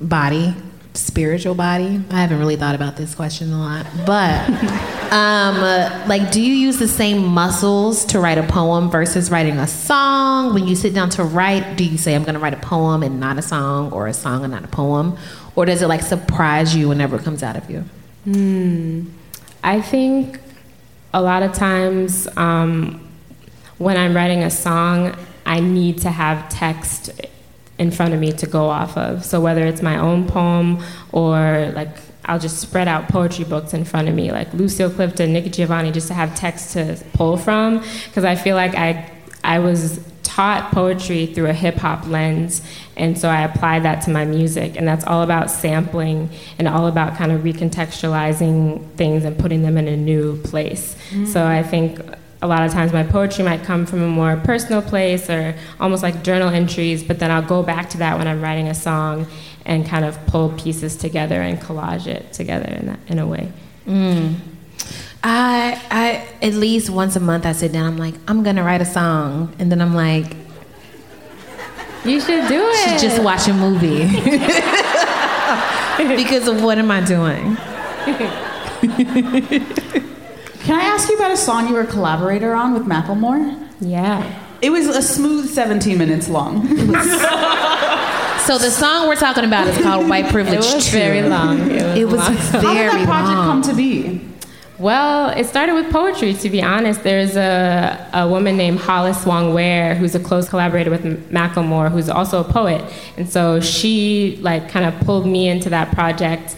body, spiritual body. I haven't really thought about this question a lot, but um, like, do you use the same muscles to write a poem versus writing a song? When you sit down to write, do you say, I'm going to write a poem and not a song, or a song and not a poem? Or does it like surprise you whenever it comes out of you? Mm, I think... A lot of times um, when I'm writing a song, I need to have text in front of me to go off of. So whether it's my own poem or like I'll just spread out poetry books in front of me, like Lucille Clifton, Nikki Giovanni, just to have text to pull from, because I feel like I I was taught poetry through a hip-hop lens, and so I applied that to my music, and that's all about sampling and all about kind of recontextualizing things and putting them in a new place. Mm. So I think a lot of times my poetry might come from a more personal place or almost like journal entries, but then I'll go back to that when I'm writing a song and kind of pull pieces together and collage it together in, that, in a way. Mm. I, I, at least once a month I sit down, I'm like, I'm gonna write a song. And then I'm like, you should do it. Should just watch a movie. Because of what am I doing? Can I ask you about a song you were a collaborator on with Macklemore? Yeah. It was a smooth seventeen minutes long. So the song we're talking about is called White Privilege two. It was very long. It was, it was long. Very long. How did that project long. come to be? Well, it started with poetry, to be honest. There's a, a woman named Hollis Wong Ware, who's a close collaborator with Macklemore, who's also a poet. And so she like kind of pulled me into that project,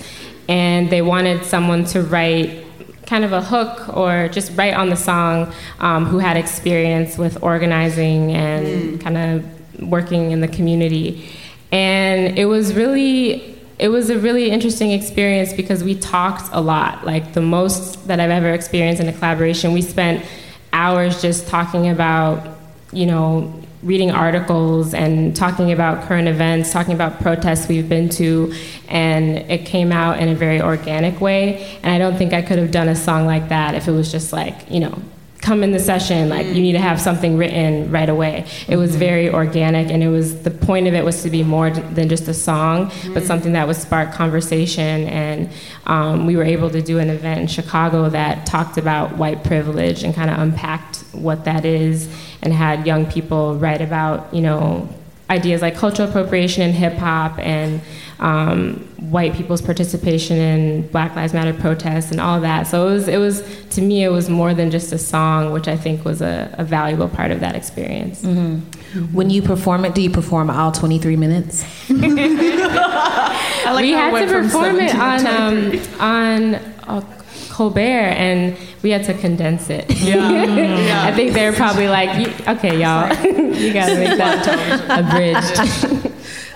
and they wanted someone to write kind of a hook or just write on the song um, who had experience with organizing and mm. kind of working in the community. And it was really... It was a really interesting experience because we talked a lot, like the most that I've ever experienced in a collaboration. We spent hours just talking about, you know, reading articles and talking about current events, talking about protests we've been to, and it came out in a very organic way. And I don't think I could have done a song like that if it was just like, you know, come in the session, like you need to have something written right away. It was very organic, and it was, the point of it was to be more than just a song, but something that would spark conversation. And um, we were able to do an event in Chicago that talked about white privilege and kind of unpacked what that is, and had young people write about, you know, ideas like cultural appropriation in hip hop, and um, white people's participation in Black Lives Matter protests and all that. So it was, it was, to me, it was more than just a song, which I think was a, a valuable part of that experience. Mm-hmm. When you perform it, do you perform all twenty-three minutes? I like we had to perform it on um, on uh, Colbert, and we had to condense it. Yeah. yeah. I think they were probably like, okay, y'all, you gotta make that abridged.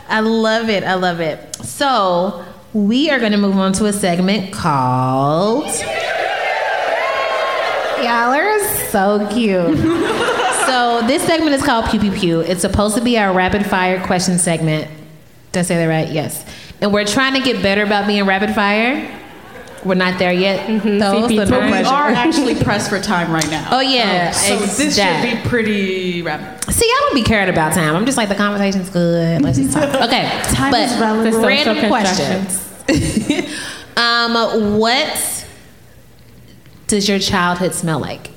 I love it. I love it. So we are going to move on to a segment called... Y'all are so cute. So this segment is called Pew Pew Pew. It's supposed to be our rapid fire question segment. Did I say that right? Yes. And we're trying to get better about being rapid fire. We're not there yet, mm-hmm. though. So no we are actually pressed for time right now. Oh, yeah. Um, so exactly. This should be pretty rapid. See, I don't be caring about time. I'm just like, the conversation's good. Let's just talk. Okay. Time but is relevant. Random questions. um, what does your childhood smell like?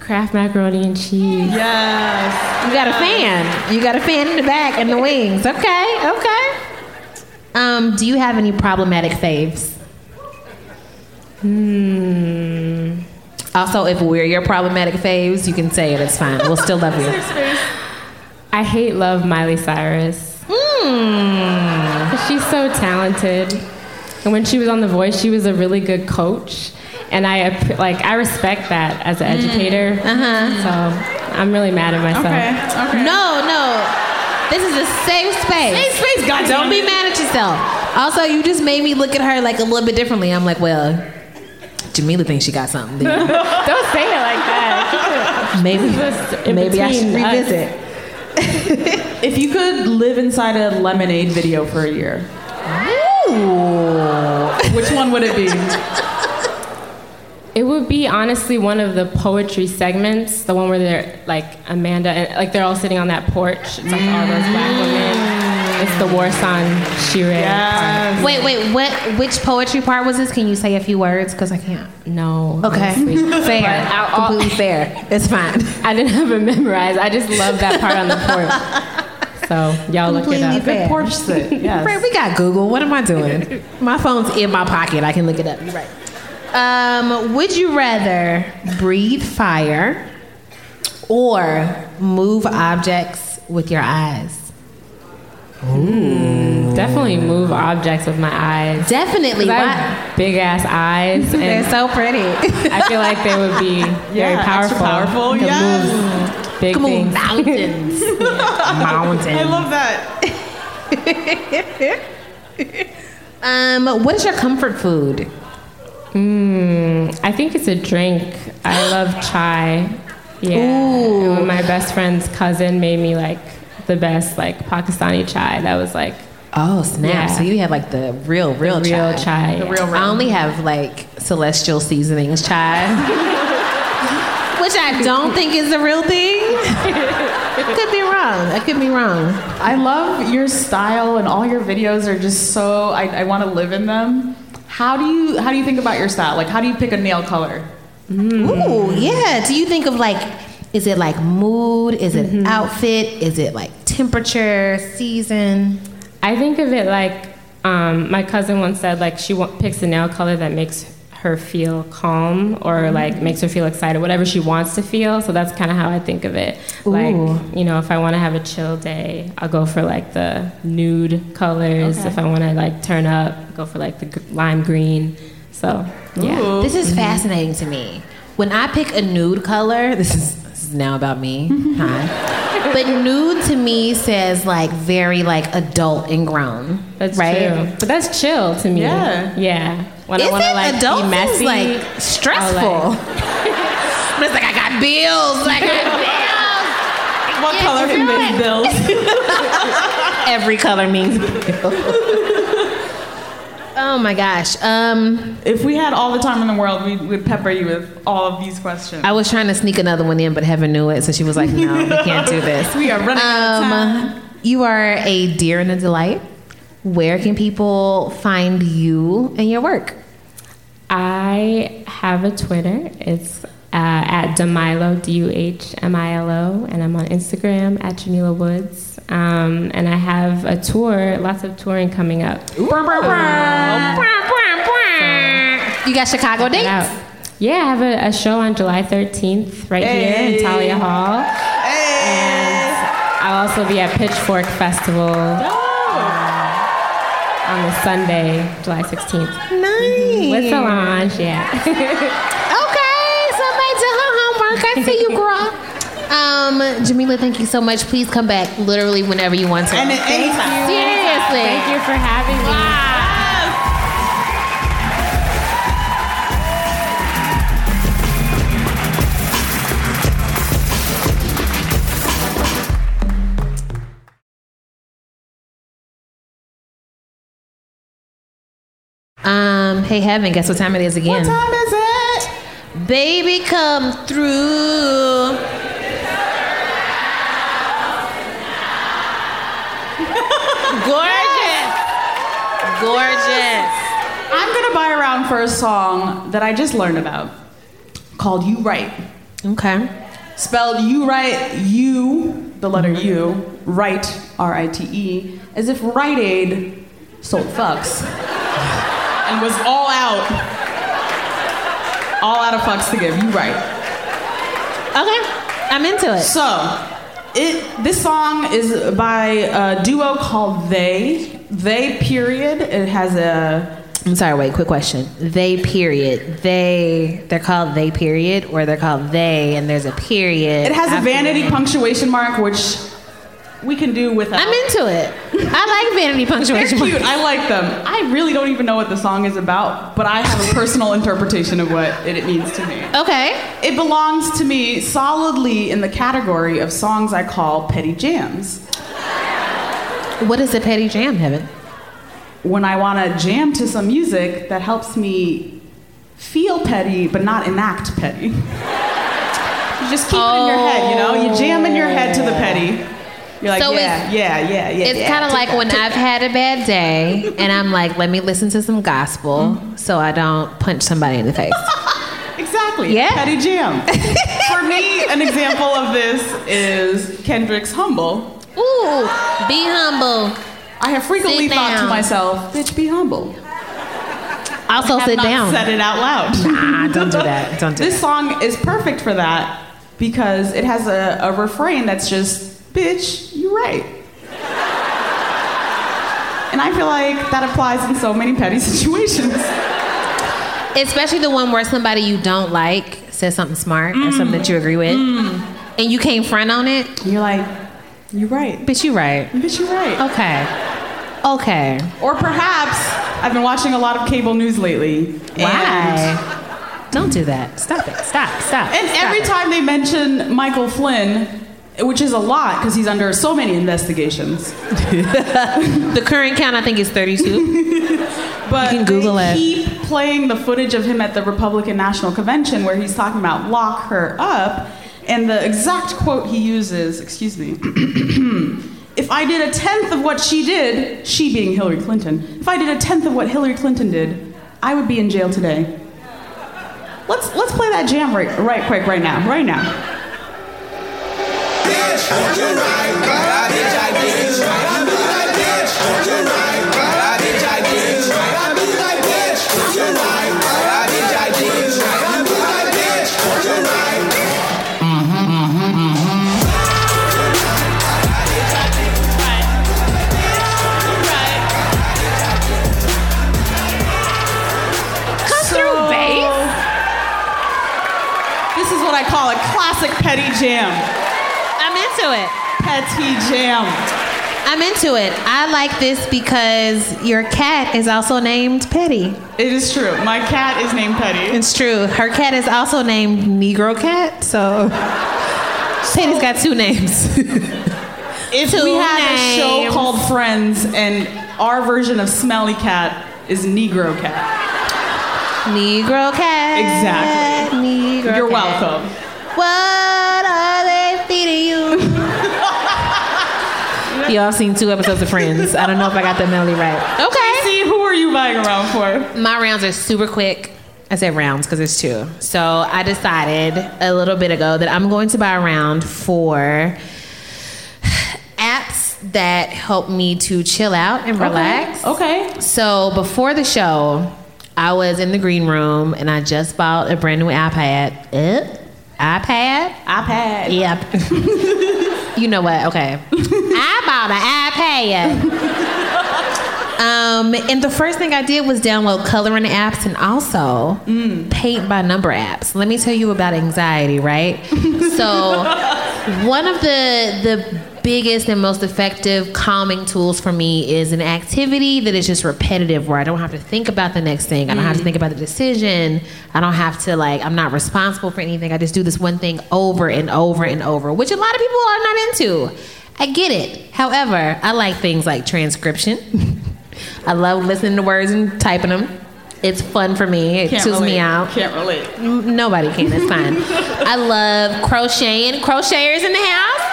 Kraft macaroni and cheese. Yes. You got a fan. You got a fan in the back and the wings. Okay. Okay. Um, do you have any problematic faves? Hmm. Also, if we're your problematic faves, you can say it. It's fine. We'll still love you. I hate love Miley Cyrus. Hmm. She's so talented. And when she was on The Voice, she was a really good coach. And I like I respect that as an mm. educator. Uh-huh. So I'm really mad at myself. Okay. Okay. No, no. This is a safe space. Safe space, God. Don't be mad at yourself. Also, you just made me look at her like a little bit differently. I'm like, well, Jamila thinks she got something. Dude. Don't say it like that. Maybe, maybe I should revisit. If you could live inside a Lemonade video for a year, ooh, which one would it be? It would be honestly one of the poetry segments, the one where they're like Amanda, and like they're all sitting on that porch. It's like mm. all those black women. It's the war song she read. Yes. Wait, wait, what? Which poetry part was this? Can you say a few words? Because I can't. No. Okay. Fair. I, all, completely fair. It's fine. I didn't have it memorized. I just love that part on the porch. So y'all completely look it up. Fair. The porch sit. Yes. Right, we got Google. What am I doing? My phone's in my pocket. I can look it up. You're right. Um, would you rather breathe fire or move objects with your eyes? Ooh. Definitely move objects with my eyes. Definitely. I have big ass eyes. And they're so pretty. I feel like they would be very yeah, powerful. powerful. Can yes. move big Can things. Move mountains. yeah. Mountains. I love that. um, what is your comfort food? Mmm, I think it's a drink. I love chai. Yeah. My best friend's cousin made me like the best like Pakistani chai. That was like Oh snap. Yeah. So you have like the real, real the chai. Real chai. The real, real I only have like celestial seasonings chai. Which I don't think is a real thing. Could be wrong. I could be wrong. I love your style, and all your videos are just so I, I wanna live in them. How do you how do you think about your style? Like, how do you pick a nail color? Mm. Ooh, yeah. Do you think of like, is it like mood? Is it mm-hmm. outfit? Is it like temperature, season? I think of it like Um, my cousin once said, like, she w- picks a nail color that makes her feel calm or, like, makes her feel excited, whatever she wants to feel. So that's kind of how I think of it. Ooh. Like, you know, if I want to have a chill day, I'll go for, like, the nude colors. Okay. If I want to, like, turn up, go for, like, the g- lime green. So, yeah. Ooh. This is mm-hmm. fascinating to me. When I pick a nude color, this is, this is now about me, huh? But nude to me says like very like adult and grown. That's right? True. But that's chill to me. Yeah. Yeah. When is I wanna, it like, adult be messy, like stressful? Like... But it's like I got bills. I got bills. What yeah, color can mean bills? Every color means bills. Oh my gosh. Um, if we had all the time in the world, we would pepper you with all of these questions. I was trying to sneak another one in, but Heaven knew it, so she was like, no, we can't do this. We are running um, out of time. You are a dear and a delight. Where can people find you and your work? I have a Twitter. It's uh, at Duhmilo, D U H M I L O, and I'm on Instagram at Jamila Woods. Um, and I have a tour, lots of touring coming up. Ooh. So, you got Chicago dates? Yeah, I have a, a show on July thirteenth right hey. here in Talia Hall. Hey. And I'll also be at Pitchfork Festival oh. um, on the Sunday, July sixteenth. Nice. Mm-hmm. With Solange, yeah. Okay, somebody do her homework. I see you, girl. Um, Jamila, thank you so much. Please come back literally whenever you want to. And thank you. Seriously. Thank you for having me. Wow. Um, hey, Heaven, guess what time it is again? What time is it? Baby, come through. Gorgeous. Gorgeous. I'm going to buy around for a song that I just learned about called You Right. Okay. Spelled You Right, you, the letter U, right, R I T E, as if Rite Aid sold fucks and was all out, all out of fucks to give. You Right. Okay. I'm into it. So... It, this song is by a duo called They. They, period. It has a... I'm sorry, wait, quick question. They, period. They, they're called They, period, or they're called They, and there's a period. It has a vanity that. punctuation mark, which we can do without. I'm into it. I like vanity punctuation marks. They're cute. I like them. I really don't even know what the song is about, but I have a personal interpretation of what it means to me. Okay. It belongs to me solidly in the category of songs I call petty jams. What is a petty jam, Heaven? When I want to jam to some music that helps me feel petty, but not enact petty. You just keep oh. it in your head, you know? You jam in your head to the petty. You're like, so yeah, it's, yeah, yeah, yeah. It's yeah, kind of like that, when I've that. had a bad day and I'm like, let me listen to some gospel mm-hmm. so I don't punch somebody in the face. Exactly. Yeah. Petty jam. For me, an example of this is Kendrick's Humble. Ooh, be humble. I have frequently sit thought down. to myself, bitch, be humble. Also sit not down. Said it out loud. Nah, don't do that. Don't do this that. This song is perfect for that because it has a, a refrain that's just, bitch, you right. And I feel like that applies in so many petty situations. Especially the one where somebody you don't like says something smart mm. or something that you agree with. Mm. And you can't front on it. You're like, you right. Bitch, you right. Bitch, you right. Okay. Okay. Or perhaps, I've been watching a lot of cable news lately. Why? And... Don't do that. Stop it. Stop, stop. And stop every it. time they mention Michael Flynn, which is a lot, because he's under so many investigations. The current count, I think, is thirty-two. But you can Google they it. keep playing the footage of him at the Republican National Convention where he's talking about lock her up. And the exact quote he uses, excuse me, if I did a tenth of what she did, she being Hillary Clinton, if I did a tenth of what Hillary Clinton did, I would be in jail today. Let's let's play that jam right, right quick, right now, right now. Bitch, don't you right, but I bitch I did it right, but I bitch, don't you right, but I bitch I jam. I'm into it. Petite jam. I'm into it. I like this because your cat is also named Petty. It is true. My cat is named Petty. It's true. Her cat is also named Negro Cat, so Petty's got two names. If two we had names. A show called Friends and our version of Smelly Cat is Negro Cat. Negro Cat. Exactly. Negro You're cat. Welcome. What are they feeding you? Y'all seen two episodes of Friends. I don't know if I got that melody right. Okay. See, who are you buying around for? My rounds are super quick. I said rounds because it's two. So I decided a little bit ago that I'm going to buy a round for apps that help me to chill out and relax. Okay. okay. So before the show, I was in the green room and I just bought a brand new iPad. Uh, iPad? iPad. Yep. You know what? Okay. I bought an iPad. Um, and the first thing I did was download coloring apps and also mm. paint by number apps. Let me tell you about anxiety, right? So one of the the biggest and most effective calming tools for me is an activity that is just repetitive, where I don't have to think about the next thing. I don't mm. have to think about the decision. I don't have to, like, I'm not responsible for anything. I just do this one thing over and over and over, which a lot of people are not into. I get it. However, I like things like transcription. I love listening to words and typing them. It's fun for me. It tunes me out. Can't relate. N- nobody can. It's fine. I love crocheting. Crocheters in the house?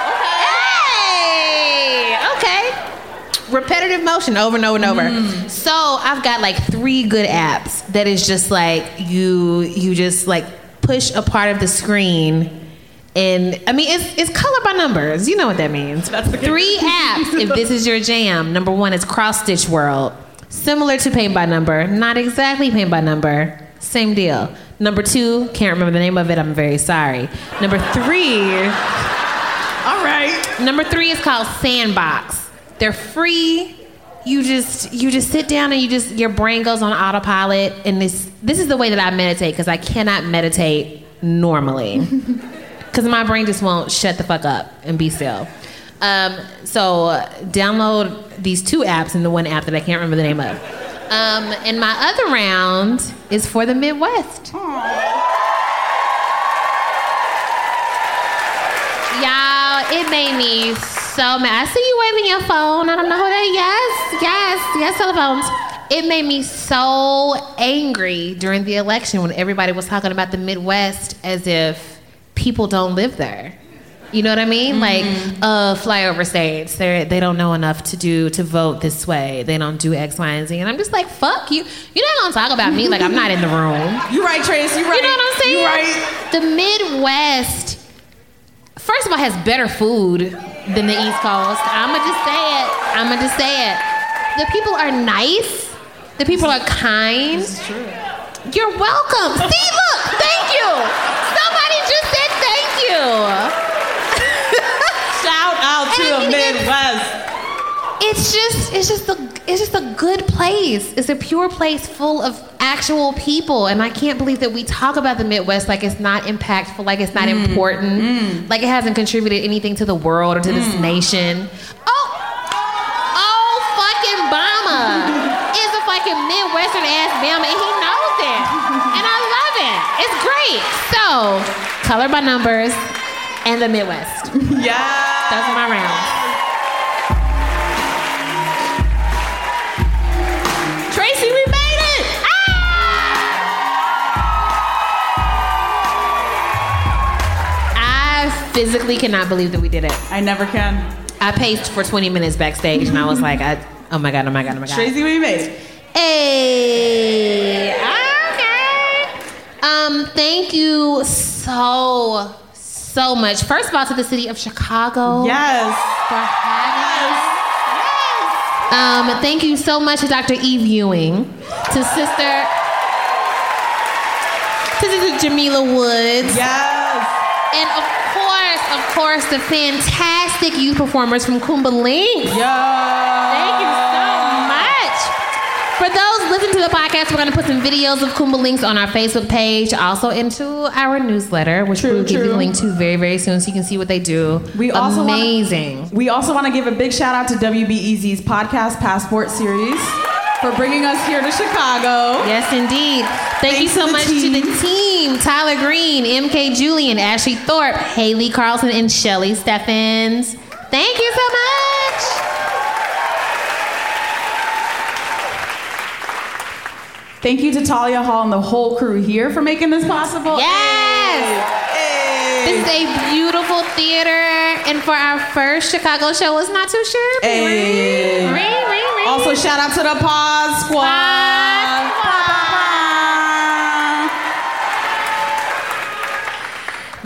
Hey! Okay. Repetitive motion over and over and over. Mm. So I've got like three good apps that is just like you, you just like push a part of the screen. And I mean, it's it's color by numbers. You know what that means. That's the Three apps, if this is your jam. Number one is Cross Stitch World. Similar to Paint by Number, not exactly Paint by Number. Same deal. Number two, can't remember the name of it. I'm very sorry. Number three. All right. Number three is called Sandbox. They're free. You just you just sit down and you just your brain goes on autopilot. And this this is the way that I meditate because I cannot meditate normally. Because my brain just won't shut the fuck up and be still. Um, so uh, download these two apps and the one app that I can't remember the name of. Um, and my other round is for the Midwest. Aww. Y'all, it made me so mad. I see you waving your phone. I don't know who that is. Yes, yes, yes, telephones. It made me so angry during the election when everybody was talking about the Midwest as if people don't live there. You know what I mean? Mm-hmm. Like, uh, flyover states. They they don't know enough to do to vote this way. They don't do X, Y, and Z. And I'm just like, fuck you. You're not gonna talk about me like I'm not in the room. You right, Trace. You right. You know what I'm saying? You right. The Midwest, first of all, has better food than the East Coast. I'ma just say it. I'ma just say it. The people are nice. The people are kind. It's true. You're welcome. See, look. Thank you. Somebody just said. Shout out to the Midwest. It's just, it's just a, it's just a good place. It's a pure place full of actual people, and I can't believe that we talk about the Midwest like it's not impactful, like it's not mm. important, mm. like it hasn't contributed anything to the world or to mm. this nation. Oh, oh, fucking Obama is a fucking Midwestern ass Bama, and he knows it, and I love it. It's great. So. Color by numbers, and the Midwest. Yeah. That's my round. Tracy, we made it! Ah! I physically cannot believe that we did it. I never can. I paced for twenty minutes backstage, and I was like, I, oh my God, oh my God, oh my God. Tracy, we made it. Hey! Ah! Um, thank you so, so much. First of all, to the city of Chicago. Yes. For having us. Yes. Um, thank you so much to Doctor Eve Ewing, to Sister, to Sister Jamila Woods. Yes. And of course, of course, the fantastic youth performers from Kumba Links. Yes. Thank you so much. For those listening to the podcast, we're going to put some videos of Kumba Links on our Facebook page, also into our newsletter, which true, we'll true. give you a link to very, very soon so you can see what they do. We also Amazing. Wanna, we also want to give a big shout out to W B E Z's Podcast Passport series for bringing us here to Chicago. Yes, indeed. Thank Thanks you so to much team. to the team. Tyler Green, M K Julian, Ashley Thorpe, Haley Carlson, and Shelly Steffens. Thank you so much. Thank you to Talia Hall and the whole crew here for making this possible. Yes! Hey. This is a beautiful theater, and for our first Chicago show, it's not too shabby. Hey. Ring, ring, ring, ring. Also, shout out to the Pause Squad. Pause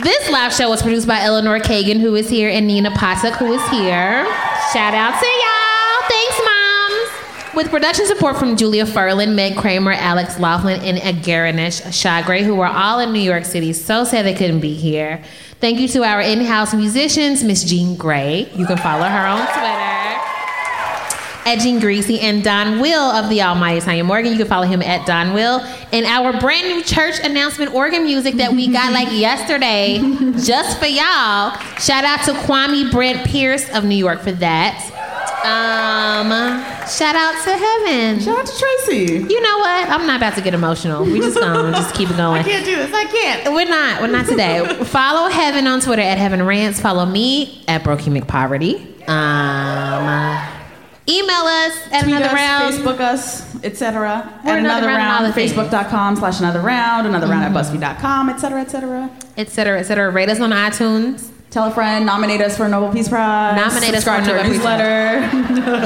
Squad. This live show was produced by Eleanor Kagan, who is here, and Nina Patak, who is here. Shout out to y'all. With production support from Julia Ferlin, Meg Kramer, Alex Laughlin, and Agaranesh Chagre, who were all in New York City. So sad they couldn't be here. Thank you to our in-house musicians, Miss Jean Gray. You can follow her on Twitter. At Jean Greasy and Don Will of the Almighty Tanya Morgan. You can follow him at Don Will. And our brand new church announcement organ music that we got like yesterday, just for y'all. Shout out to Kwame Brent Pierce of New York for that. Um, shout out to Heaven. Shout out to Tracy. You know what? I'm not about to get emotional. We just um, just keep it going. I can't do this. I can't. We're not. We're not today. Follow Heaven on Twitter at Heaven Rants. Follow me at Brokemic Poverty. Um, email us at Tweet another us, round. Facebook us, et cetera. At another, another round. round Facebook dot com slash another round. Another round mm-hmm. at BuzzFeed dot com, et cetera, et cetera. Et cetera, et cetera. Rate us on iTunes. Tell a friend, nominate us for a Nobel Peace Prize. Nominate us for a Nobel Peace Prize.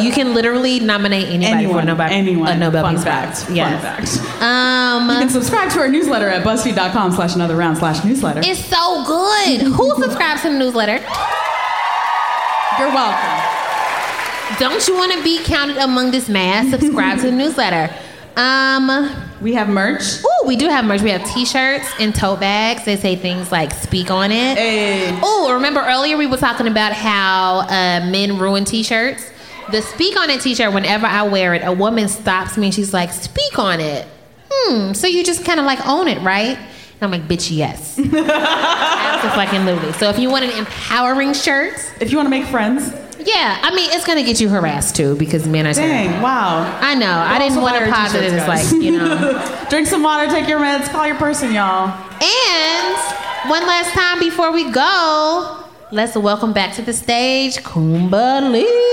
You can literally nominate anybody anyone, for Nobel, anyone. a Nobel Fun Peace Prize. Yes. Fun fact. Um, you can subscribe to our newsletter at BuzzFeed dot com slash another round slash newsletter. It's so good. Who subscribes to the newsletter? You're welcome. Don't you want to be counted among this mass? Subscribe to the newsletter. Um... We have merch. Ooh, we do have merch. We have t-shirts and tote bags. They say things like, speak on it. Hey. Ooh, remember earlier we were talking about how uh, men ruin t-shirts? The speak on it t-shirt, whenever I wear it, a woman stops me and she's like, speak on it. Hmm, so you just kind of like own it, right? And I'm like, bitch, yes. Absolutely. So if you want an empowering shirt. If you want to make friends. Yeah, I mean, it's going to get you harassed, too, because men are... Dang, terrible. Wow. I know. But I didn't want to posit it. It's like, you know. Drink some water, take your meds, call your person, y'all. And one last time before we go, let's welcome back to the stage Kumba Lee.